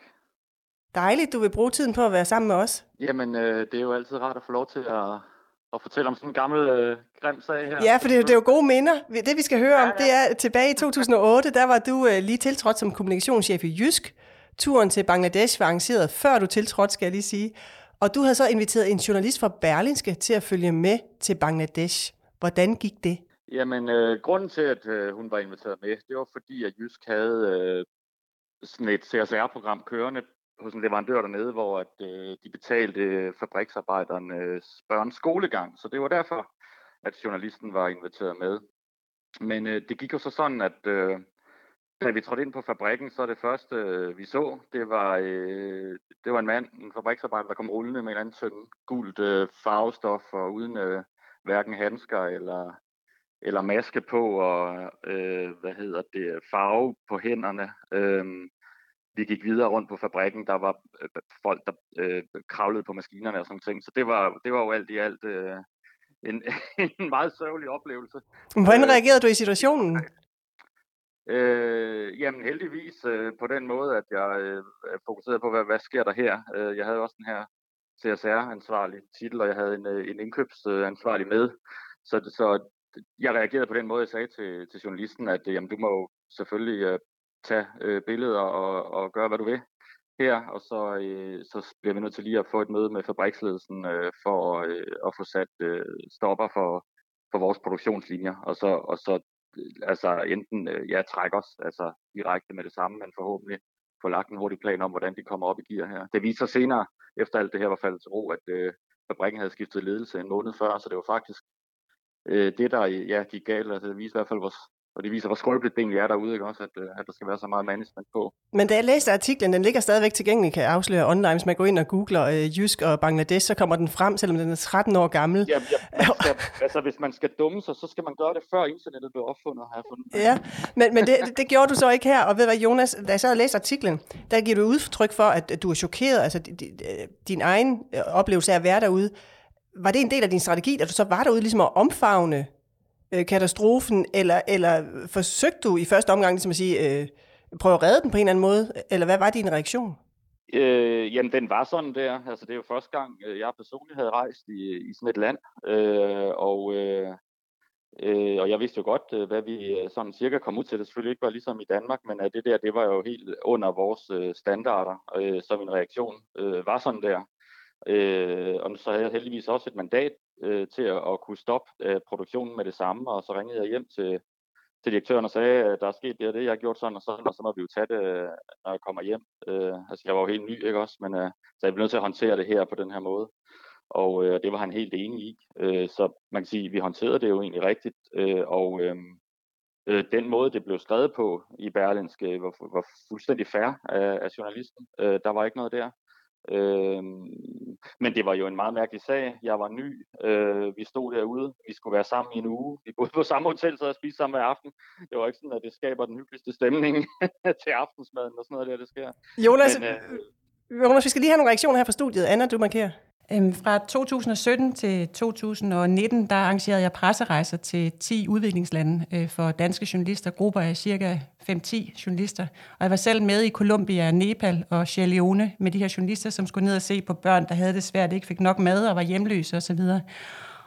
Dejligt, du vil bruge tiden på at være sammen med os. Jamen, øh, det er jo altid rart at få lov til at, at fortælle om sådan en gammel, øh, grim sag her. Ja, for det, det er jo gode minder. Det, vi skal høre ja, om, det er tilbage i to tusind og otte, der var du øh, lige tiltrådt som kommunikationschef i Jysk. Turen til Bangladesh var arrangeret, før du tiltrådte, skal jeg lige sige. Og du havde så inviteret en journalist fra Berlingske til at følge med til Bangladesh. Hvordan gik det? Jamen, øh, grunden til, at øh, hun var inviteret med, det var fordi, at Jysk havde øh, sådan et C S R-program kørende hos en leverandør dernede, hvor at, øh, de betalte fabriksarbejdernes børns skolegang. Så det var derfor, at journalisten var inviteret med. Men øh, det gik jo så sådan, at øh, da vi trådte ind på fabrikken, så det første, øh, vi så, det var, øh, det var en mand, en fabriksarbejder, der kom rullende med en anden tynd gult øh, farvestof, og uden øh, hverken handsker eller, eller maske på, og øh, hvad hedder det, farve på hænderne. Øh, vi gik videre rundt på fabrikken, der var øh, folk, der øh, kravlede på maskinerne og sådan ting. Så det var, det var jo alt i alt... Øh, En, en meget sørgelig oplevelse. Hvordan reagerede du i situationen? Øh, jamen heldigvis øh, på den måde, at jeg øh, fokuserede på, hvad, hvad sker der her. Øh, jeg havde også den her C S R-ansvarlig titel, og jeg havde en, en indkøbsansvarlig med. Så, så jeg reagerede på den måde, jeg sagde til, til journalisten, at øh, jamen, du må selvfølgelig øh, tage øh, billeder og, og gøre, hvad du vil her, og så, øh, så bliver vi nødt til lige at få et møde med fabriksledelsen øh, for øh, at få sat øh, stopper for, for vores produktionslinjer, og så, og så øh, altså enten øh, ja, trække os altså, direkte med det samme, men forhåbentlig få lagt en hurtig plan om, hvordan de kommer op i gear her. Det viser senere, efter alt det her var faldet til ro, at øh, fabrikken havde skiftet ledelse en måned før, så det var faktisk øh, det, der ja, gik galt, altså det viser i hvert fald vores... Og det viser, hvor skrøbeligt det egentlig er derude, ikke også, at, at der skal være så meget management på. Men da jeg læste artiklen, den ligger stadigvæk tilgængelig, kan jeg afsløre online. Hvis man går ind og googler øh, Jysk og Bangladesh, så kommer den frem, selvom den er tretten år gammel. Ja, ja skal, altså hvis man skal dumme sig, så skal man gøre det, før internettet blev opfundet. Har jeg fundet. Ja, men, men det, det, det gjorde du så ikke her. Og ved hvad, Jonas, da jeg så havde læst artiklen, der giver du udtryk for, at du er chokeret. Altså din, din egen oplevelse af at være derude. Var det en del af din strategi, at du så var derude ligesom at omfavne katastrofen, eller, eller forsøgte du i første omgang ligesom at sige, øh, prøve at redde den på en eller anden måde, eller hvad var din reaktion? Øh, jamen, den var sådan der. Altså, det er jo første gang, jeg personligt havde rejst i, i sådan et land, øh, og, øh, og jeg vidste jo godt, hvad vi sådan cirka kom ud til. Det selvfølgelig ikke var ligesom i Danmark, men at det der, det var jo helt under vores standarder, øh, så min reaktion øh, var sådan der. Øh, og så havde jeg heldigvis også et mandat øh, til at, at kunne stoppe øh, produktionen med det samme, og så ringede jeg hjem til, til direktøren og sagde, at der er sket det og det, jeg har gjort sådan og sådan, og så må vi jo tage det, når jeg kommer hjem. Øh, altså jeg var jo helt ny, ikke også, men øh, så jeg blev nødt til at håndtere det her på den her måde, og øh, det var han helt enig i, øh, så man kan sige, at vi håndterede det jo egentlig rigtigt, øh, og øh, øh, den måde, det blev skrevet på i Berlingske, var, var fuldstændig fair af, af journalisten, øh, der var ikke noget der. Øhm, men det var jo en meget mærkelig sag. Jeg var ny, øh, vi stod derude, vi skulle være sammen i en uge, vi boede på samme hotel, så jeg spiste sammen hver aften. Det var ikke sådan, at det skaber den hyggeligste stemning til aftensmaden og sådan noget der, det sker. Jonas, men, øh, Jonas, vi skal lige have nogle reaktioner her fra studiet. Anna, du markerer. Øhm, fra to tusind og sytten til to tusind og nitten, der arrangerede jeg presserejser til ti udviklingslande øh, for danske journalister, grupper af cirka fem til ti journalister. Og jeg var selv med i Colombia, Nepal og Sierra Leone med de her journalister, som skulle ned og se på børn, der havde det svært, ikke fik nok mad og var hjemløse osv.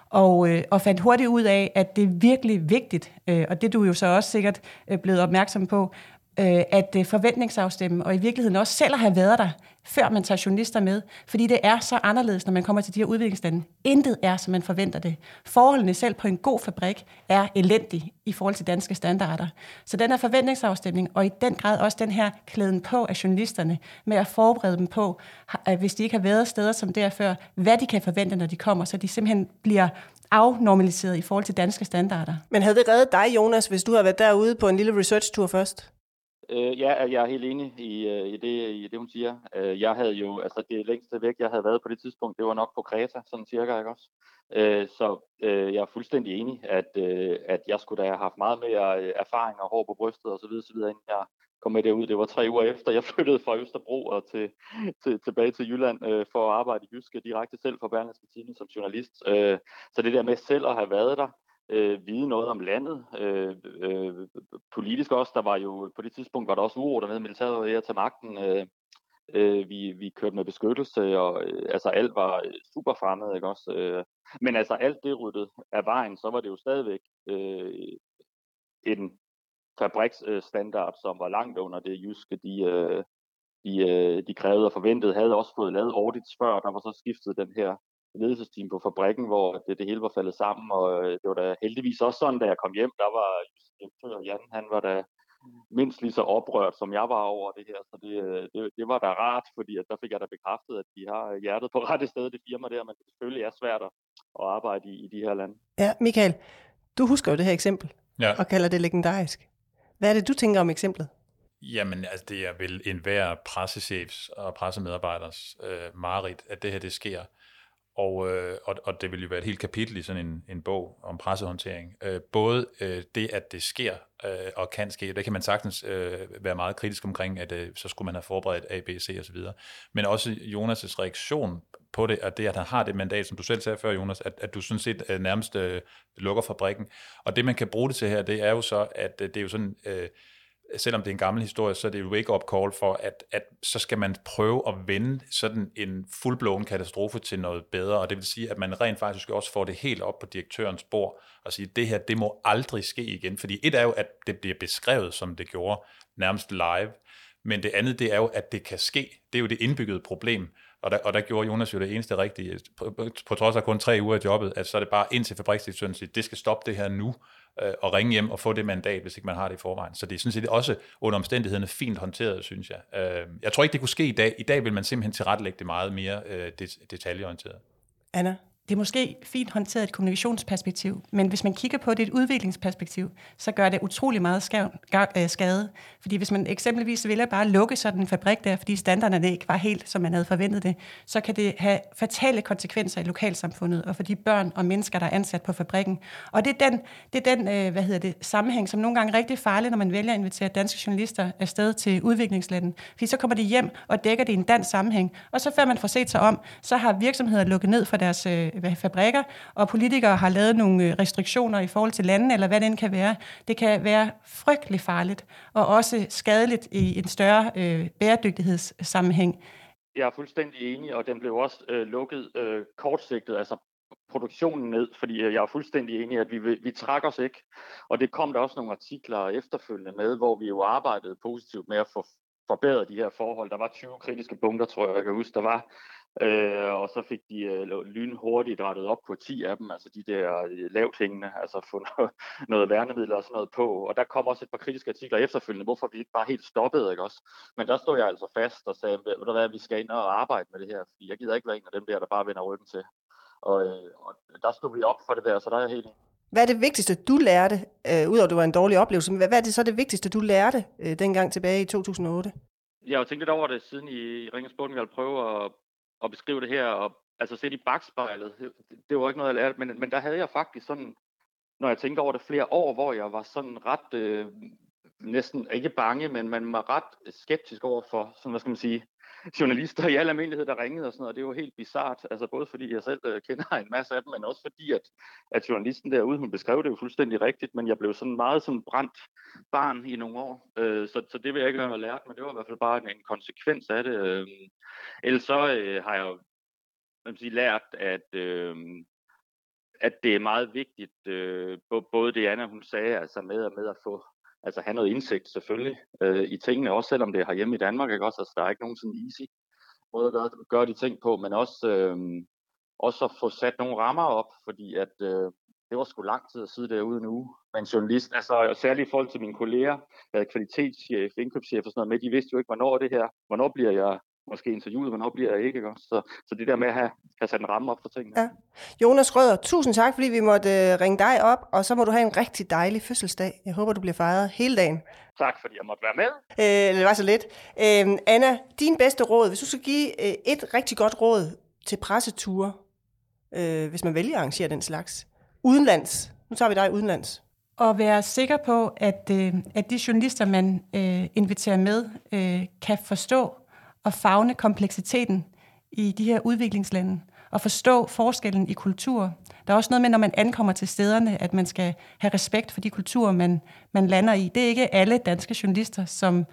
Og, øh, og fandt hurtigt ud af, at det er virkelig vigtigt, øh, og det er du jo så også sikkert øh, blevet opmærksom på, at forventningsafstemme, og i virkeligheden også selv at have været der, før man tager journalister med. Fordi det er så anderledes, når man kommer til de her udviklingslande. Intet er, som man forventer det. Forholdene selv på en god fabrik er elendige i forhold til danske standarder. Så den her forventningsafstemning, og i den grad også den her klæden på af journalisterne, med at forberede dem på, hvis de ikke har været steder som der før, hvad de kan forvente, når de kommer, så de simpelthen bliver afnormaliseret i forhold til danske standarder. Men havde det reddet dig, Jonas, hvis du havde været derude på en lille research-tur først? Øh, ja, jeg er helt enig i, i, det, i det, hun siger. Øh, jeg havde jo, altså det længste væk, jeg havde været på det tidspunkt, det var nok på Kreta, sådan cirka, ikke også? Øh, så øh, jeg er fuldstændig enig, at, øh, at jeg skulle da have haft meget mere erfaring og hår på brystet og så videre, så videre, inden jeg kom med derud. Det var tre uger efter, jeg flyttede fra Østerbro og til, til, tilbage til Jylland øh, for at arbejde i Jyske direkte selv for Berlingske Tidende som journalist. Øh, så det der med selv at have været der, Øh, vide noget om landet. Øh, øh, politisk også, der var jo, på det tidspunkt var der også uro dernede, militæret var ved at tage magten. Øh, øh, vi, vi kørte med beskyttelse, og øh, altså alt var super fremmed, ikke også? Øh, men altså alt det ryddede af vejen, så var det jo stadigvæk øh, en fabriksstandard, øh, som var langt under det jyske, de, øh, de, øh, de krævede og forventede, havde også fået lavet audits før. Der var så skiftet den her ledelsesteam på fabrikken, hvor det, det hele var faldet sammen, og øh, det var da heldigvis også sådan, da jeg kom hjem, der var direktør Jan, han var da mindst lige så oprørt, som jeg var over det her, så det, det, det var da rart, fordi at der fik jeg da bekræftet, at de har hjertet på rette sted, det firma der, men det selvfølgelig er svært at arbejde i, i de her lande. Ja, Michael, du husker jo det her eksempel, ja, og kalder det legendarisk. Hvad er det, du tænker om eksemplet? Jamen, altså, det er vel enhver pressechefs og pressemedarbejders øh, mareridt, at det her, det sker. Og, øh, og, og det vil jo være et helt kapitel i sådan en, en bog om pressehåndtering. Øh, både øh, det, at det sker øh, og kan ske, der kan man sagtens øh, være meget kritisk omkring, at øh, så skulle man have forberedt A, B, C osv. Men også Jonas' reaktion på det, og det, at han har det mandat, som du selv sagde før, Jonas, at, at du sådan set øh, nærmest øh, lukker fabrikken. Og det, man kan bruge det til her, det er jo så, at øh, det er jo sådan... Øh, selvom det er en gammel historie, så er det et wake-up call for, at, at så skal man prøve at vende sådan en full-blown katastrofe til noget bedre, og det vil sige, at man rent faktisk også får det helt op på direktørens bord og sige, det her, det må aldrig ske igen, fordi et er jo, at det bliver beskrevet, som det gjorde, nærmest live, men det andet, det er jo, at det kan ske. Det er jo det indbyggede problem, og der, og der gjorde Jonas jo det eneste rigtige, på, på, på trods af kun tre uger i jobbet, at så er det bare ind til fabriksdirektøren og sige, det skal stoppe det her nu, og ringe hjem og få det mandat, hvis ikke man har det i forvejen. Så det er sådan set også under omstændighederne fint håndteret, synes jeg. Jeg tror ikke, det kunne ske i dag. I dag vil man simpelthen tilrettelægge det meget mere detaljeorienteret. Anna? Det er måske fint håndteret et kommunikationsperspektiv, men hvis man kigger på det et udviklingsperspektiv, så gør det utrolig meget skade. Fordi hvis man eksempelvis ville bare lukke sådan en fabrik der, fordi standarderne ikke var helt, som man havde forventet det, så kan det have fatale konsekvenser i lokalsamfundet og for de børn og mennesker, der er ansat på fabrikken. Og det er den, det er den hvad hedder det, sammenhæng, som nogle gange er rigtig farlig, når man vælger at invitere danske journalister afsted til udviklingslandet. Fordi så kommer de hjem og dækker det i en dansk sammenhæng. Og så før man får set sig om, så har virksomheder lukket ned for deres fabrikker, og politikere har lavet nogle restriktioner i forhold til landene, eller hvad det end kan være. Det kan være frygtelig farligt, og også skadeligt i en større øh, bæredygtighedssammenhæng. Jeg er fuldstændig enig, og den blev også øh, lukket øh, kortsigtet, altså produktionen ned, fordi jeg er fuldstændig enig, at vi, vi trækker os ikke. Og det kom der også nogle artikler efterfølgende med, hvor vi jo arbejdede positivt med at få forbedret de her forhold. Der var tyve kritiske punkter, tror jeg, jeg kan huske. Der var Øh, og så fik de øh, lynhurtigt rettet op på ti af dem, altså de der øh, lavt hængende, altså få noget, noget værnemidler og sådan noget på. Og der kom også et par kritiske artikler efterfølgende, hvorfor vi ikke bare helt stoppede, ikke også? Men der stod jeg altså fast og sagde, ved du hvad, vi skal ind og arbejde med det her, fordi jeg gider ikke være en af dem der, der bare vender ryggen til. Og, øh, og der stod vi op for det der, så der er jeg helt... Hvad er det vigtigste, du lærte, øh, udover at det var en dårlig oplevelse, men hvad er det så det vigtigste, du lærte øh, dengang tilbage i to tusind og otte? Jeg har jo tænkt lidt over det, siden I ringede spurgte, at prøve at og beskrive det her, og altså set i bagspejlet, det var ikke noget, jeg lærte, men, men der havde jeg faktisk sådan, når jeg tænker over det, flere år, hvor jeg var sådan ret, øh, næsten ikke bange, men man var ret skeptisk over for, sådan hvad skal man sige, journalister i al almindelighed, der ringede og sådan noget, det var helt bizart, altså både fordi jeg selv øh, kender en masse af dem, men også fordi, at, at journalisten derude, hun beskrev det jo fuldstændig rigtigt, men jeg blev sådan meget sådan brændt barn i nogle år, øh, så, så det vil jeg ikke have lært, men det var i hvert fald bare en, en konsekvens af det. Øh, ellers så øh, har jeg jo man sige, lært, at, øh, at det er meget vigtigt, øh, både det Anna, hun sagde, altså med og med at få altså have noget indsigt selvfølgelig øh, i tingene, også selvom det er herhjemme i Danmark, ikke også? Altså, der er ikke nogen sådan easy måde at gøre, gøre de ting på, men også, øh, også at få sat nogle rammer op, fordi at, øh, det var sgu lang tid at sidde derude nu. Men journalist, altså særligt i forhold til mine kolleger, jeg havde kvalitetschef, indkøbschef og sådan noget med, de vidste jo ikke, hvornår det her, hvornår bliver jeg måske interviewet, hvornår bliver jeg ikke, ikke også? Så, så det der med at have, have sat en ramme op for tingene. Ja. Jonas Røder, tusind tak, fordi vi måtte øh, ringe dig op, og så må du have en rigtig dejlig fødselsdag. Jeg håber, du bliver fejret hele dagen. Tak, fordi jeg måtte være med. Øh, det var så lidt. Øh, Anna, din bedste råd, hvis du skal give øh, et rigtig godt råd til presseture, øh, hvis man vælger at arrangere den slags, udenlands, nu tager vi dig udenlands. Og være sikker på, at, øh, at de journalister, man øh, inviterer med, øh, kan forstå og favne kompleksiteten i de her udviklingslande, og forstå forskellen i kultur. Der er også noget med, når man ankommer til stederne, at man skal have respekt for de kulturer, man, man lander i. Det er ikke alle danske journalister, som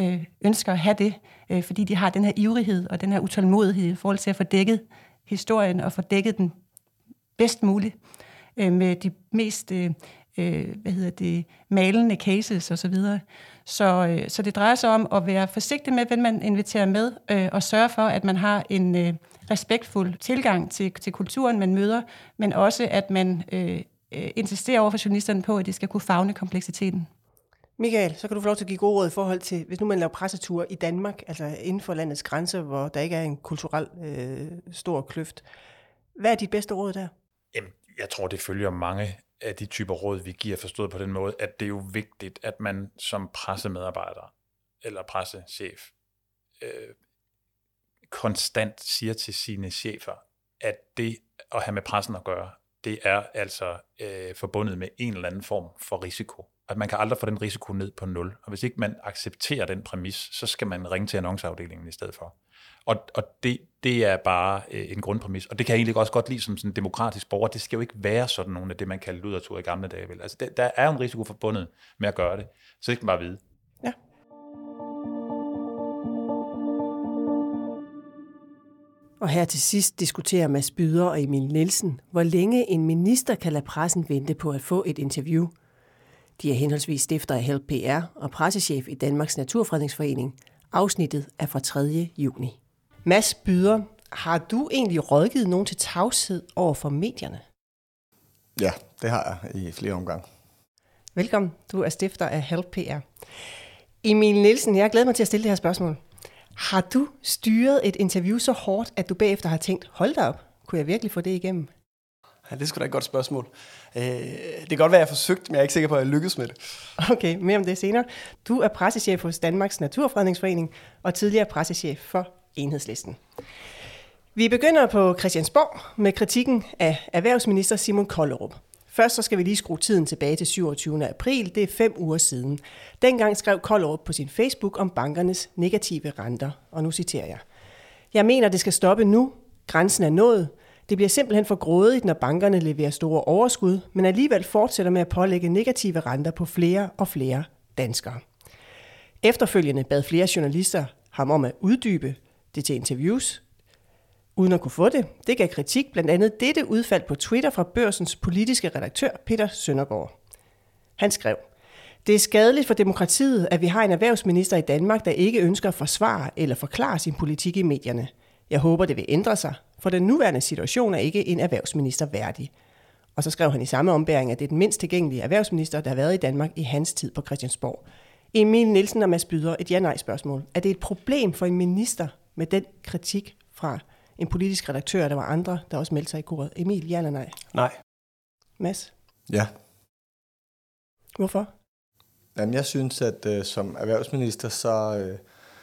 øh, ønsker at have det, øh, fordi de har den her ivrighed og den her utålmodighed i forhold til at få dækket historien og få dækket den bedst muligt øh, med de mest øh, øh, hvad hedder det, malende cases og så videre. Så, øh, så det drejer sig om at være forsigtig med, hvem man inviterer med, øh, og sørge for, at man har en øh, respektfuld tilgang til, til kulturen, man møder, men også, at man øh, insisterer over for journalisterne på, at de skal kunne favne kompleksiteten. Michael, så kan du få lov til at give gode råd i forhold til, hvis nu man laver presseture i Danmark, altså inden for landets grænser, hvor der ikke er en kulturel øh, stor kløft. Hvad er dit bedste råd der? Jamen, jeg tror, det følger mange af de typer råd, vi giver, forstået på den måde, at det er jo vigtigt, at man som pressemedarbejder eller pressechef øh, konstant siger til sine chefer, at det at have med pressen at gøre, det er altså øh, forbundet med en eller anden form for risiko. At man kan aldrig få den risiko ned på nul. Og hvis ikke man accepterer den præmis, så skal man ringe til annonceafdelingen i stedet for. Og, og det, det er bare øh, en grundpræmis. Og det kan jeg egentlig også godt lide som sådan en demokratisk borger. Det skal jo ikke være sådan nogle af det, man kaldte ludertur i gamle dage. Vel? Altså, det, der er jo en risiko forbundet med at gøre det. Så det kan man bare vide. Ja. Og her til sidst diskuterer Mads Byder og Emil Nielsen, hvor længe en minister kan lade pressen vente på at få et interview. De er henholdsvis stifter af HALP P R og pressechef i Danmarks Naturfredningsforening. Afsnittet er fra tredje juni. Mads Byder, har du egentlig rådgivet nogen til tavshed over for medierne? Ja, det har jeg i flere omgange. Velkommen, du er stifter af HALP P R. Emil Nielsen, jeg glæder mig til at stille det her spørgsmål. Har du styret et interview så hårdt, at du bagefter har tænkt, hold da op, kunne jeg virkelig få det igennem? Ja, det er sgu da et godt spørgsmål. Øh, det kan godt være, jeg har forsøgt, men jeg er ikke sikker på, at jeg lykkes med det. Okay, mere om det senere. Du er pressechef hos Danmarks Naturfredningsforening og tidligere pressechef for Enhedslisten. Vi begynder på Christiansborg med kritikken af erhvervsminister Simon Kollerup. Først så skal vi lige skrue tiden tilbage til syvogtyvende april, det er fem uger siden. Dengang skrev Kollerup på sin Facebook om bankernes negative renter, og nu citerer jeg. Jeg mener, det skal stoppe nu. Grænsen er nået. Det bliver simpelthen for grådigt, når bankerne leverer store overskud, men alligevel fortsætter med at pålægge negative renter på flere og flere danskere. Efterfølgende bad flere journalister ham om at uddybe det til interviews, uden at kunne få det. Det gav kritik, blandt andet dette udfald på Twitter fra Børsens politiske redaktør Peter Søndergaard. Han skrev, det er skadeligt for demokratiet, at vi har en erhvervsminister i Danmark, der ikke ønsker at forsvare eller forklare sin politik i medierne. Jeg håber, det vil ændre sig, for den nuværende situation er ikke en erhvervsminister værdig. Og så skrev han i samme ombæring, at det er den mindst tilgængelige erhvervsminister, der har været i Danmark i hans tid på Christiansborg. Emil Nielsen og Mads Byder, et ja-nej-spørgsmål. Er det et problem for en minister med den kritik fra en politisk redaktør, der var andre, der også meldte sig i koret? Emil, ja eller nej? Nej. Mads? Ja. Hvorfor? Jamen, jeg synes, at øh, som erhvervsminister, så... Øh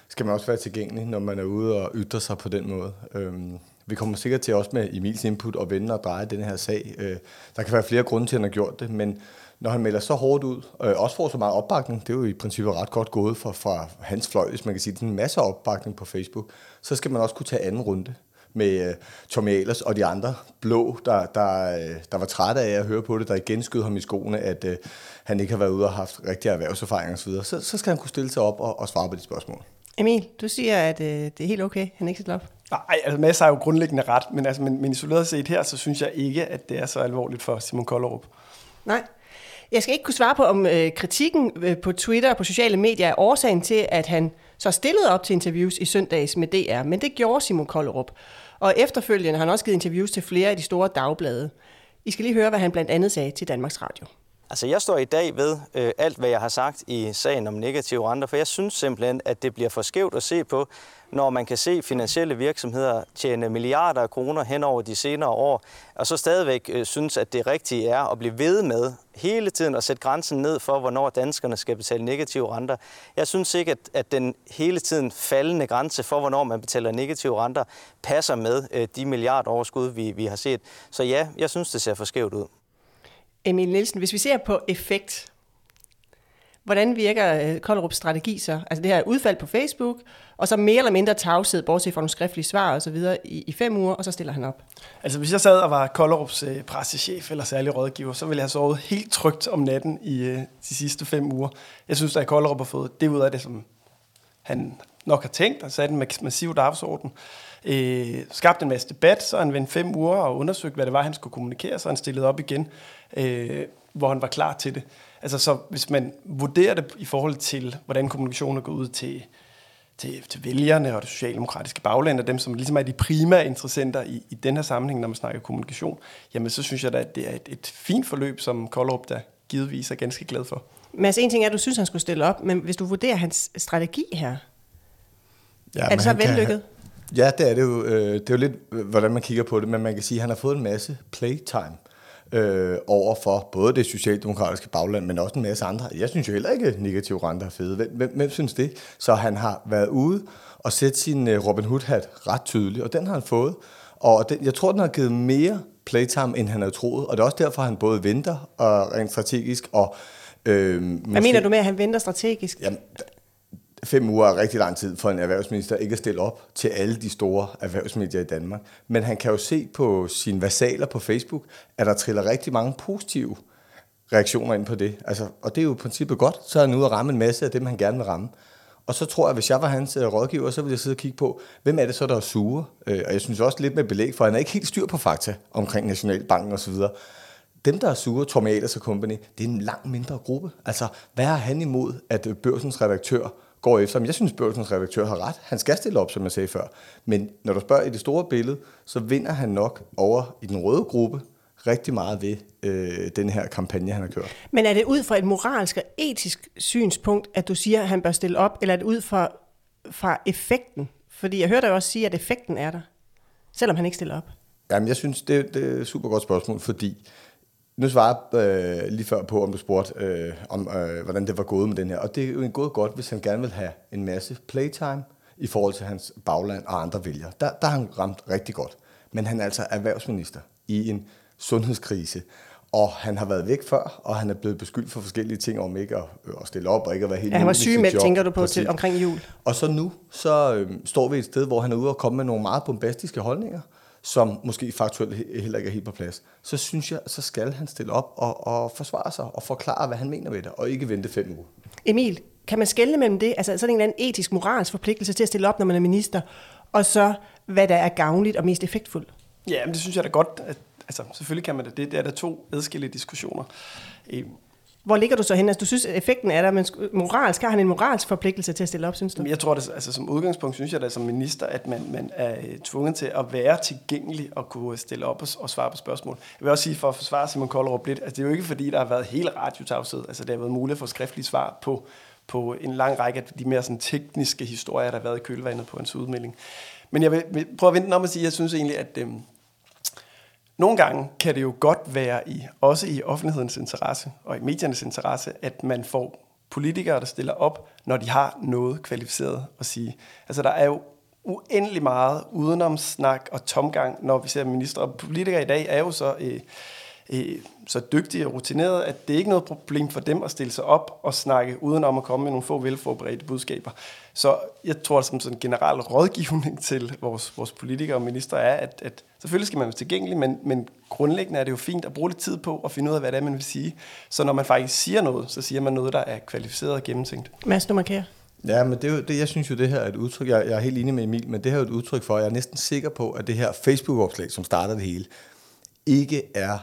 skal man også være tilgængelig, når man er ude og ytre sig på den måde. Øhm, vi kommer sikkert til også med Emils input og vende og dreje den her sag. Øh, der kan være flere grunde til, at han har gjort det, men når han melder så hårdt ud, øh, også får så meget opbakning, det er jo i princippet ret godt gået fra, fra hans fløj, hvis man kan sige, at det er en masse opbakning på Facebook, så skal man også kunne tage anden runde med øh, Tommy Ahlers og de andre blå, der, der, øh, der var trætte af at høre på det, der igen skød ham i skoene, at øh, han ikke har været ude og haft rigtig erhvervserfaring osv., så, så skal han kunne stille sig op og, og svare på de spørgsmål. Emil, du siger, at øh, det er helt okay, han ikke sætter op. Nej, altså Mads har jo grundlæggende ret, men, altså, men, men isoleret set her, så synes jeg ikke, at det er så alvorligt for Simon Kollerup. Nej. Jeg skal ikke kunne svare på, om øh, kritikken øh, på Twitter og på sociale medier er årsagen til, at han så stillede op til interviews i søndags med D R, men det gjorde Simon Kollerup. Og efterfølgende har han også givet interviews til flere af de store dagblade. I skal lige høre, hvad han blandt andet sagde til Danmarks Radio. Altså, jeg står i dag ved øh, alt, hvad jeg har sagt i sagen om negative renter, for jeg synes simpelthen, at det bliver for skævt at se på, når man kan se finansielle virksomheder tjene milliarder af kroner hen over de senere år, og så stadigvæk øh, synes, at det rigtige er at blive ved med hele tiden at sætte grænsen ned for, hvornår danskerne skal betale negative renter. Jeg synes ikke, at, at den hele tiden faldende grænse for, hvornår man betaler negative renter, passer med øh, de milliardoverskud, vi, vi har set. Så ja, jeg synes, det ser for skævt ud. Emil Nielsen, hvis vi ser på effekt, hvordan virker Kollerups strategi så? Altså det her udfald på Facebook, og så mere eller mindre tavshed, bortset fra nogle skriftlige svar og så videre i, i fem uger, og så stiller han op. Altså hvis jeg sad og var Kollerups øh, pressechef eller særlig rådgiver, så ville jeg have sovet helt trygt om natten i øh, de sidste fem uger. Jeg synes, at Kollerup har fået det ud af det, som han nok har tænkt og sat en massiv dagsorden. Øh, skabt en masse debat, så han vendte fem uger og undersøgte, hvad det var, han skulle kommunikere, så han stillede op igen, øh, hvor han var klar til det. Altså, så hvis man vurderer det i forhold til, hvordan kommunikationen går ud til, til, til vælgerne og det socialdemokratiske bagland, og dem, som ligesom er de primære interessenter i, i den her sammenhæng, når man snakker kommunikation, jamen så synes jeg da, at det er et, et fint forløb, som Kollerup der givetvis er ganske glad for. Men altså, en ting er, at du synes, han skulle stille op, men hvis du vurderer hans strategi her, ja, er det så vellykket? Kan... Ja, det er det jo. Det er jo lidt, hvordan man kigger på det, men man kan sige, at han har fået en masse playtime øh, over for både det socialdemokratiske bagland, men også en masse andre. Jeg synes jo heller ikke, at negative renter er fede. Hvem, hvem synes det? Så han har været ude og sætte sin Robin Hood-hat ret tydeligt, og den har han fået. Og den, jeg tror, den har givet mere playtime, end han havde troet, og det er også derfor, han både venter og rent strategisk og... Øh, måske... Hvad mener du med, at han venter strategisk? Jamen, Fem uger er rigtig lang tid for en erhvervsminister ikke at stille op til alle de store erhvervsmedier i Danmark. Men han kan jo se på sine versaler på Facebook, at der triller rigtig mange positive reaktioner ind på det. Altså, og det er jo i princippet godt, så er han ude at ramme en masse af dem, han gerne vil ramme. Og så tror jeg, at hvis jeg var hans rådgiver, så ville jeg sidde og kigge på, hvem er det så, der er sure? Og jeg synes også lidt med belæg, for han er ikke helt styr på fakta omkring Nationalbanken osv. Dem, der er sure, Tommy Ahlers og company, det er en langt mindre gruppe. Altså, hvad har han imod, at Børsens redaktør går efter? Jeg synes, Børsens redaktør har ret. Han skal stille op, som jeg sagde før. Men når du spørger i det store billede, så vinder han nok over i den røde gruppe rigtig meget ved øh, den her kampagne, han har kørt. Men er det ud fra et moralsk og etisk synspunkt, at du siger, at han bør stille op, eller er det ud fra, fra effekten? Fordi jeg hørte jo også sige, at effekten er der, selvom han ikke stiller op. Jamen, jeg synes, det, det er et super godt spørgsmål, fordi... Nu svarer jeg øh, lige før på, om du spurgte, øh, om, øh, hvordan det var gået med den her. Og det er jo gået godt, hvis han gerne vil have en masse playtime i forhold til hans bagland og andre vælgere. Der, der har han ramt rigtig godt. Men han er altså erhvervsminister i en sundhedskrise. Og han har været væk før, og han er blevet beskyldt for forskellige ting om ikke at, øh, at stille op og ikke at være helt... Ja, han var syg med, tænker du på, til, omkring jul. Og så nu, så øh, står vi et sted, hvor han er ude og komme med nogle meget bombastiske holdninger, som måske faktuelt heller ikke er helt på plads, så synes jeg, så skal han stille op og, og forsvare sig og forklare, hvad han mener med det, og ikke vente fem uger. Emil, kan man skelne mellem det, altså sådan en eller anden etisk, moralsk forpligtelse til at stille op, når man er minister, og så hvad der er gavnligt og mest effektfuldt? Ja, men det synes jeg da godt. At, altså, selvfølgelig kan man da det. Det er da to adskilte diskussioner. Hvor ligger du så hen? Altså, du synes, at effekten er der, men moralsk, har han en moralsk forpligtelse til at stille op, synes du? Jeg tror, at altså, som udgangspunkt synes jeg da som minister, at man, man er tvunget til at være tilgængelig og kunne stille op og, og svare på spørgsmål. Jeg vil også sige, for at forsvare Simon Kollerup lidt, at altså, det er jo ikke fordi, der har været hele radiotavshed. Altså, det har været muligt at få skriftlige svar på, på en lang række af de mere sådan, tekniske historier, der har været i kølvandet på hans udmelding. Men jeg vil prøve at vente om at sige, at jeg synes egentlig, at... Øh, Nogle gange kan det jo godt være, i, også i offentlighedens interesse og i mediernes interesse, at man får politikere, der stiller op, når de har noget kvalificeret at sige. Altså der er jo uendelig meget udenomsnak og tomgang, når vi ser ministre. Og politikere i dag er jo så, øh, øh, så dygtige og rutinerede, at det ikke er noget problem for dem at stille sig op og snakke, uden om at komme med nogle få velforberedte budskaber. Så jeg tror, som sådan en generel rådgivning til vores, vores politikere og ministre er, at, at selvfølgelig skal man være tilgængelig, men, men grundlæggende er det jo fint at bruge lidt tid på at finde ud af, hvad det er, man vil sige. Så når man faktisk siger noget, så siger man noget, der er kvalificeret og gennemtænkt. Mads, du markerer. Ja, men det, er jo, det, jeg synes jo, det her er et udtryk, jeg, jeg er helt enig med Emil, men det her er et udtryk for, at jeg er næsten sikker på, at det her Facebook-opslag, som starter det hele, ikke er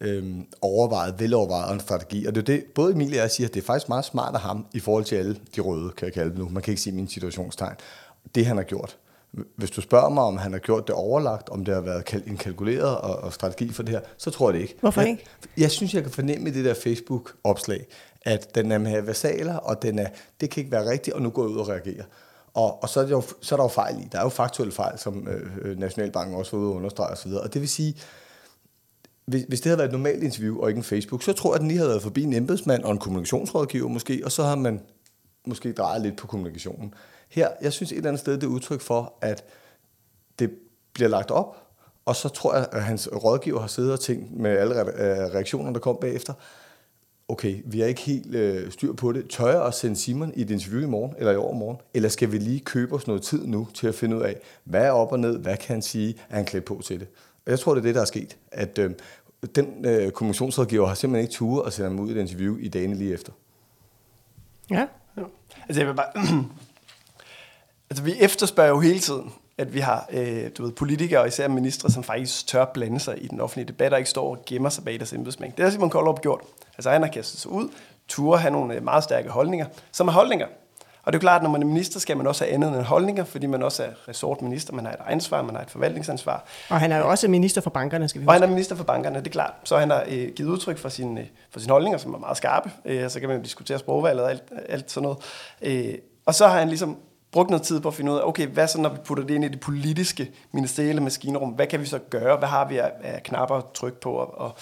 øhm, overvejet, velovervejet og en strategi. Og det er det, både Emil og jeg siger, at det er faktisk meget smart af ham i forhold til alle de røde, kan jeg kalde det nu. Man kan ikke sige min situationstegn. Det han har gjort. Hvis du spørger mig, om han har gjort det overlagt, om det har været en kalkuleret og, og strategi for det her, så tror jeg det ikke. Hvorfor ikke? Jeg, jeg synes, jeg kan fornemme i det der Facebook-opslag, at den er med versaler, og den er, det kan ikke være rigtigt, og nu går jeg ud og reagerer. Og, og så, er jo, så er der jo fejl i. Der er jo faktuelle fejl, som øh, Nationalbanken også var ude og understrege osv. Og det vil sige, hvis, hvis det havde været et normalt interview og ikke en Facebook, så tror jeg, at den lige havde været forbi en embedsmand og en kommunikationsrådgiver måske, og så har man måske drejet lidt på kommunikationen. Her, jeg synes et eller andet sted, det er udtryk for, at det bliver lagt op, og så tror jeg, at hans rådgiver har siddet og tænkt med alle reaktioner, der kom bagefter. Okay, vi har ikke helt øh, styr på det. Tør jeg at sende Simon i et interview i morgen, eller i overmorgen? Eller skal vi lige købe os noget tid nu til at finde ud af, hvad er op og ned, hvad kan han sige, er han klædt på til det? Og jeg tror, det er det, der er sket, at øh, den øh, kommunikationsrådgiver har simpelthen ikke turet at sende ham ud i et interview i dagene lige efter. Ja. Ja. Altså, jeg vil bare... Altså, vi efterspørger jo hele tiden, at vi har øh, du ved, politikere og især ministre, som faktisk tør blande sig i den offentlige debat og ikke står og gemmer sig bag deres embedsmænd. Det har Simon Kollerup gjort. Altså, han har kastet sig ud, turde have nogle meget stærke holdninger, som er holdninger. Og det er jo klart, at når man er minister, skal man også have andet end holdninger, fordi man også er ressortminister, man har et ansvar, man har et forvaltningsansvar. Og han er jo også minister for bankerne, skal vi huske. Og han er minister for bankerne, det er klart. Så han har øh, givet udtryk for sine, øh, for sine holdninger, som er meget skarpe. Øh, så kan man jo diskutere sprogvalget og alt, alt sådan noget. Øh, og så har han ligesom brugt noget tid på at finde ud af, okay, hvad så, når vi putter det ind i det politiske ministerielle maskinrum, hvad kan vi så gøre, hvad har vi af, af knapper at trykke på? Og, og,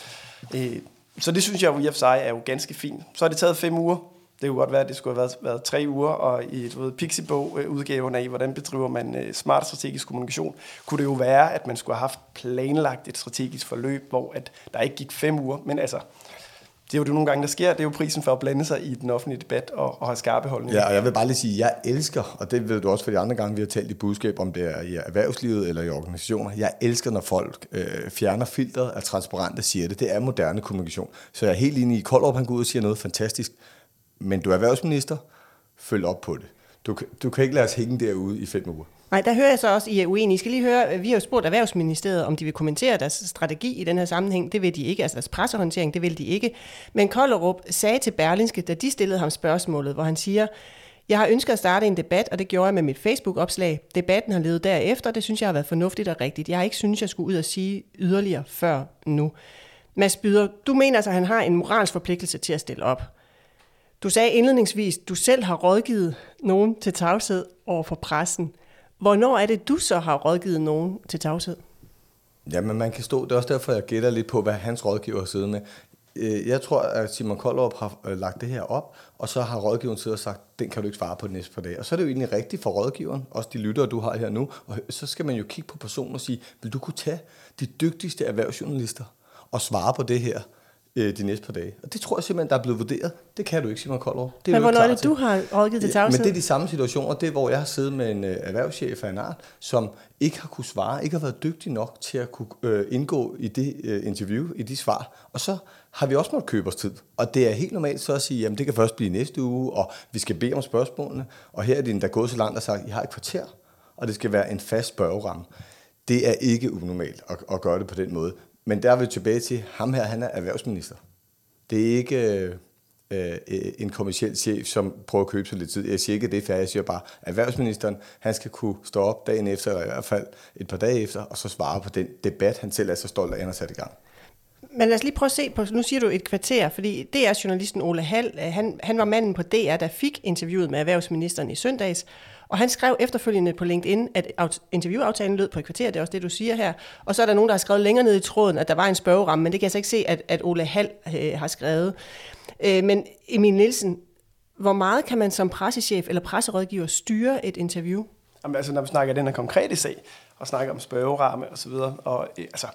øh, så det synes jeg jo i og for sig er jo ganske fint. Så har det taget fem uger. Det kunne godt være, at det skulle have været, været tre uger, og i du ved, Pixie-bog-udgaven af, hvordan bedriver man smart strategisk kommunikation, kunne det jo være, at man skulle have haft planlagt et strategisk forløb, hvor at der ikke gik fem uger, men altså, det er jo det nogle gange, der sker, det er jo prisen for at blande sig i den offentlige debat og, og have skarpe holdninger. Ja, og jeg vil bare lige sige, at jeg elsker, og det ved du også for de andre gange, vi har talt i budskab, om det er i erhvervslivet eller i organisationer, jeg elsker, når folk øh, fjerner filtret af transparente siger det. Det er moderne kommunikation. Så jeg er helt enig i, Kollerup, han går ud og siger noget fantastisk. Men du er erhvervsminister, følg op på det. Du, du kan ikke lade os hænge derude i fem uger. Nej, der hører jeg så også, I er uenige. I skal lige høre, vi har jo spurgt Erhvervsministeriet, om de vil kommentere deres strategi i den her sammenhæng. Det vil de ikke, altså deres pressehåndtering, det vil de ikke. Men Kollerup sagde til Berlingske, da de stillede ham spørgsmålet, hvor han siger, jeg har ønsket at starte en debat, og det gjorde jeg med mit Facebook-opslag. Debatten har levet derefter, det synes jeg har været fornuftigt og rigtigt. Jeg har ikke synes, jeg skulle ud og sige yderligere før nu. Mads Byder, du mener altså, at han har en moralsk forpligtelse til at stille op. Du sagde indledningsvis, at du selv har rådgivet nogen til tavshed over for pressen. Hvornår er det, du så har rådgivet nogen til tavshed? Jamen, man kan stå. Det er også derfor, jeg gætter lidt på, hvad hans rådgiver sidder med. Jeg tror, at Simon Kollerup har lagt det her op, og så har rådgiveren siddet og sagt, den kan du ikke svare på næste par dage. Og så er det jo egentlig rigtigt for rådgiveren, også de lyttere, du har her nu. Og så skal man jo kigge på personen og sige, vil du kunne tage de dygtigste erhvervsjournalister og svare på det her de næste par dage. Og det tror jeg simpelthen, der er blevet vurderet. Det kan du ikke, Simon Kollerup. Det er men hvornår er det, du har rådgivet til tavshed? Ja, men det er de samme situationer, det er, hvor jeg har siddet med en erhvervschef af en art, som ikke har kunne svare, ikke har været dygtig nok til at kunne øh, indgå i det øh, interview, i de svar. Og så har vi også måttet købe os tid. Og det er helt normalt så at sige, jamen det kan først blive næste uge, og vi skal bede om spørgsmålene. Og her er det endda gået så langt og sagt, I har et kvarter, og det skal være en fast spørgeramme. Det er ikke unormalt at, at gøre det på den måde. Men der er vi tilbage til, ham her, han er erhvervsminister. Det er ikke øh, en kommerciel chef, som prøver at købe sig lidt tid. Jeg siger ikke, det er færdigt. Jeg siger bare, erhvervsministeren, han skal kunne stå op dagen efter, eller i hvert fald et par dage efter, og så svare på den debat, han selv er så stolt af, han har sat i gang. Men lad os lige prøve at se på, nu siger du et kvarter, fordi D R-journalisten Ole Hall, han, han var manden på D R, der fik interviewet med erhvervsministeren i søndags, og han skrev efterfølgende på LinkedIn, at interviewaftalen lød på et kvarter, det er også det, du siger her, og så er der nogen, der har skrevet længere ned i tråden, at der var en spørgeramme, men det kan jeg så ikke se, at, at Ole Hall øh, har skrevet. Øh, men Emil Nielsen, hvor meget kan man som pressechef eller presserådgiver styre et interview? Jamen, altså, når vi snakker den her konkrete sag, og snakker om spørgeramme osv., og, og øh, altså...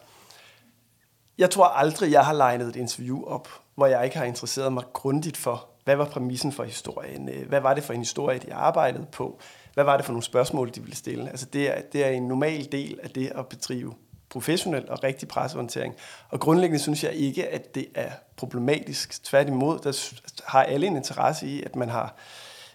Jeg tror aldrig, jeg har legnet et interview op, hvor jeg ikke har interesseret mig grundigt for, hvad var præmissen for historien? Hvad var det for en historie, de arbejdede på? Hvad var det for nogle spørgsmål, de ville stille? Altså det er, det er en normal del af det at bedrive professionel og rigtig pressehåndtering. Og grundlæggende synes jeg ikke, at det er problematisk. Tværtimod, der har alle en interesse i, at man har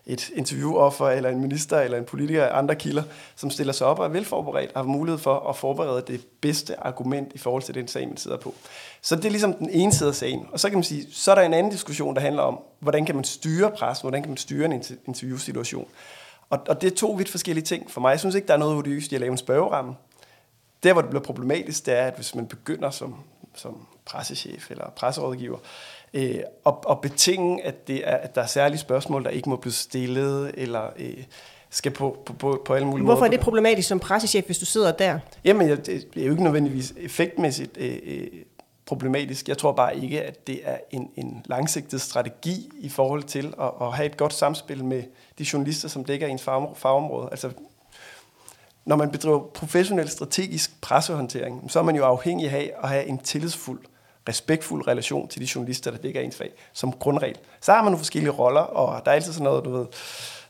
et interviewoffer, eller en minister, eller en politiker, eller andre kilder, som stiller sig op og er velforberedt, og har mulighed for at forberede det bedste argument i forhold til den sag, man sidder på. Så det er ligesom den ene side af sagen. Og så kan man sige, så er der en anden diskussion, der handler om, hvordan kan man styre pressen, hvordan kan man styre en interviewsituation. Og, og det er to vidt forskellige ting for mig. Jeg synes ikke, der er noget odiøst i at lave en spørgeramme. Der, hvor det bliver problematisk, det er, at hvis man begynder som, som pressechef eller presserådgiver, Øh, og, og betinge, at, det er, at der er særlige spørgsmål, der ikke må blive stillet, eller øh, skal på, på, på, på alle mulige måder. Hvorfor er det problematisk som pressechef, hvis du sidder der? Jamen, jeg, det er jo ikke nødvendigvis effektmæssigt øh, problematisk. Jeg tror bare ikke, at det er en, en langsigtet strategi i forhold til at, at have et godt samspil med de journalister, som dækker ens fagområde. Altså, når man bedriver professionel strategisk pressehåndtering, så er man jo afhængig af at have en tillidsfuld, respektfuld relation til de journalister, der dækker ens fag, som grundregel. Så har man nogle forskellige roller, og der er altid sådan noget, du ved,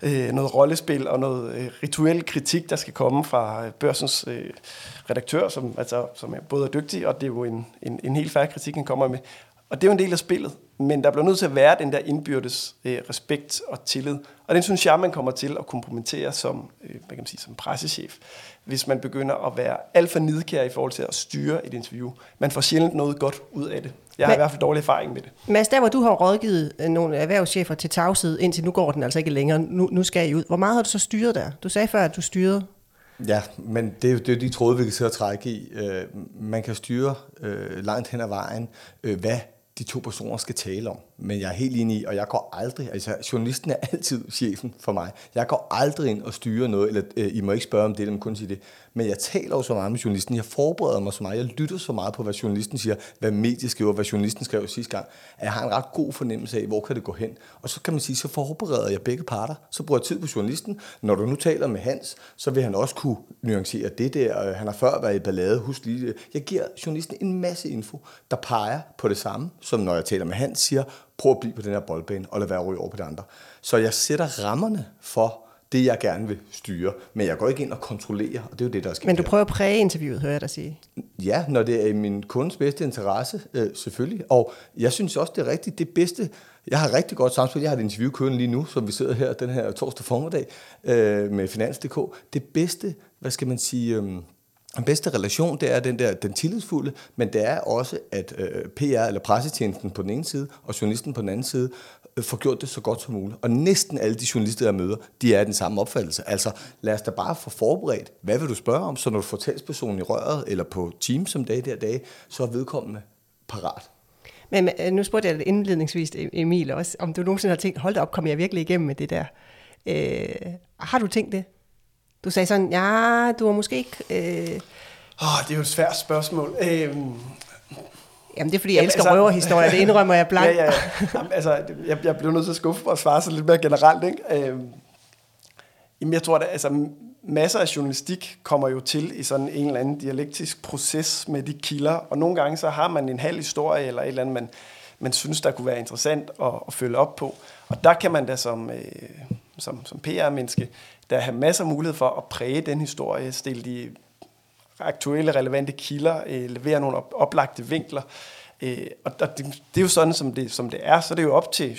øh, noget rollespil og noget øh, rituel kritik, der skal komme fra Børsens øh, redaktør, som, altså, som er både er dygtig, og det er jo en, en, en helt færdig kritik, han kommer med. Og det er jo en del af spillet, men der bliver nødt til at være den der indbyrdes øh, respekt og tillid. Og den synes jeg, man kommer til at kompromittere som, øh, hvad kan man sige, som pressechef, hvis man begynder at være alt for nidkær i forhold til at styre et interview. Man får sjældent noget godt ud af det. Jeg har Men, i hvert fald dårlig erfaring med det. Mads, der hvor du har rådgivet nogle erhvervschefer til tavshed, indtil nu går den altså ikke længere, nu, nu skal I ud. Hvor meget har du så styret der? Du sagde før, at du styrede. Ja, men det er jo det er de tråde, vi kan sidde og trække i. Øh, man kan styre øh, langt hen ad vejen, øh, hvad de to personer skal tale om. Men jeg er helt enig i, og jeg går aldrig, altså journalisten er altid chefen for mig. Jeg går aldrig ind og styrer noget, eller øh, I må ikke spørge om det, eller kun sige det. Men jeg taler jo så meget med journalisten, jeg forbereder mig så meget, jeg lytter så meget på, hvad journalisten siger, hvad mediet skriver, hvad journalisten skrev sidste gang, at jeg har en ret god fornemmelse af, hvor kan det gå hen. Og så kan man sige, så forbereder jeg begge parter, så bruger jeg tid på journalisten. Når du nu taler med Hans, så vil han også kunne nuancere det der, han har før været i ballade, husk lige. Jeg giver journalisten en masse info, der peger på det samme, som når jeg taler med Hans siger, prøv at blive på den her boldbane, og lad være at ryge over på det andre. Så jeg sætter rammerne for det, jeg gerne vil styre, men jeg går ikke ind og kontrollerer, og det er jo det, der sker. Men du prøver at præge interviewet, hører jeg dig sige. Ja, når det er i min kundes bedste interesse, øh, selvfølgelig. Og jeg synes også, det er rigtigt det bedste. Jeg har rigtig godt samspil. Jeg har et interview kørende lige nu, som vi sidder her den her torsdag formiddag øh, med Finans punktum d k. Det bedste, hvad skal man sige... Øh, Den bedste relation, det er den der den tillidsfulde, men det er også, at øh, P R eller pressetjenesten på den ene side, og journalisten på den anden side, øh, får gjort det så godt som muligt. Og næsten alle de journalister, jeg møder, de er den samme opfattelse. Altså, lad os da bare få forberedt, hvad vil du spørge om, så når du får talspersonen i røret, eller på Teams som dag der dag, så er vedkommende parat. Men øh, nu spurgte jeg det indledningsvis, Emil, også, om du nogensinde har tænkt, hold da op, kom jeg virkelig igennem med det der. Øh, har du tænkt det? Du sagde sådan, ja, du var måske ikke... Øh... Oh, det er jo et svært spørgsmål. Øhm... Jamen, det er, fordi jeg Jamen, elsker altså... røverhistorier, det indrømmer jeg blankt. ja, ja, ja. Jamen, altså, jeg, jeg blev nødt til at skuffe og svare sig lidt mere generelt, ikke? Øhm... Jamen, jeg tror, at altså, masser af journalistik kommer jo til i sådan en eller anden dialektisk proces med de kilder, og nogle gange så har man en halv historie eller et eller andet, man, man synes, der kunne være interessant at, at følge op på. Og der kan man da som, øh, som, som P R-menneske... der har masser af mulighed for at præge den historie, stille de aktuelle, relevante kilder, øh, levere nogle op- oplagte vinkler. Øh, og og det, det er jo sådan, som det, som det er. Så det er jo op til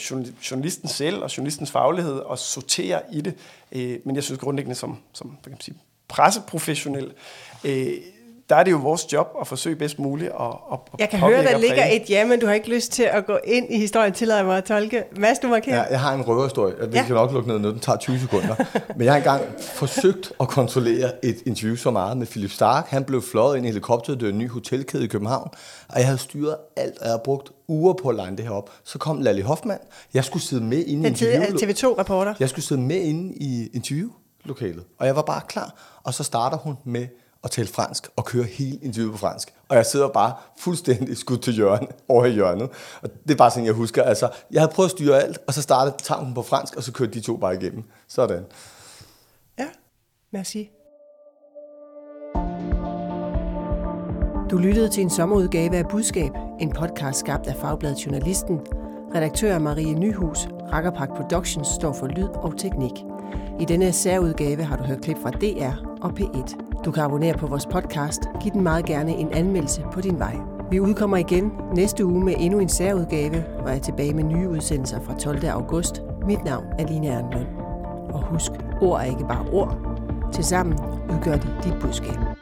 journalisten selv og journalistens faglighed at sortere i det. Øh, men jeg synes grundlæggende, som, som kan man sige, presseprofessionel, øh, der er det jo vores job at forsøge bedst muligt at, at Jeg kan høre, der ligger et ja, men du har ikke lyst til at gå ind i historien, tillader mig at tolke. Mads, du markerer. Ja, jeg har en røverhistorie. Vi ja. kan nok lukke ned noget, den tager tyve sekunder. Men jeg har engang forsøgt at kontrollere et interview så meget med Philip Stark. Han blev fløjet ind i helikopteret, det var en ny hotelkæde i København, og jeg havde styret alt, og jeg havde brugt uger på at line det herop. Så kom Lally Hofmann. Jeg skulle sidde med inde i interviewet. Den T V to reporter. Jeg skulle sidde med inde i interviewlokalet, og jeg var bare klar. Og så starter hun med og tale fransk, og køre hele interviewet på fransk. Og jeg sidder bare fuldstændig skudt til hjørnet, over i hjørnet. Og det er bare sådan, jeg husker. Altså, jeg havde prøvet at styre alt, og så startede tanken på fransk, og så kørte de to bare igennem. Sådan. Ja, merci. Du lyttede til en sommerudgave af Budskab, en podcast skabt af Fagbladet Journalisten. Redaktør Marie Nyhus, Rakkerpak Productions, står for lyd og teknik. I denne særudgave har du hørt klip fra D R og P et. Du kan abonnere på vores podcast. Giv den meget gerne en anmeldelse på din vej. Vi udkommer igen næste uge med endnu en særudgave, og er tilbage med nye udsendelser fra tolvte august. Mit navn er Line Erndlund. Og husk, ord er ikke bare ord. Tilsammen udgør de dit budskab.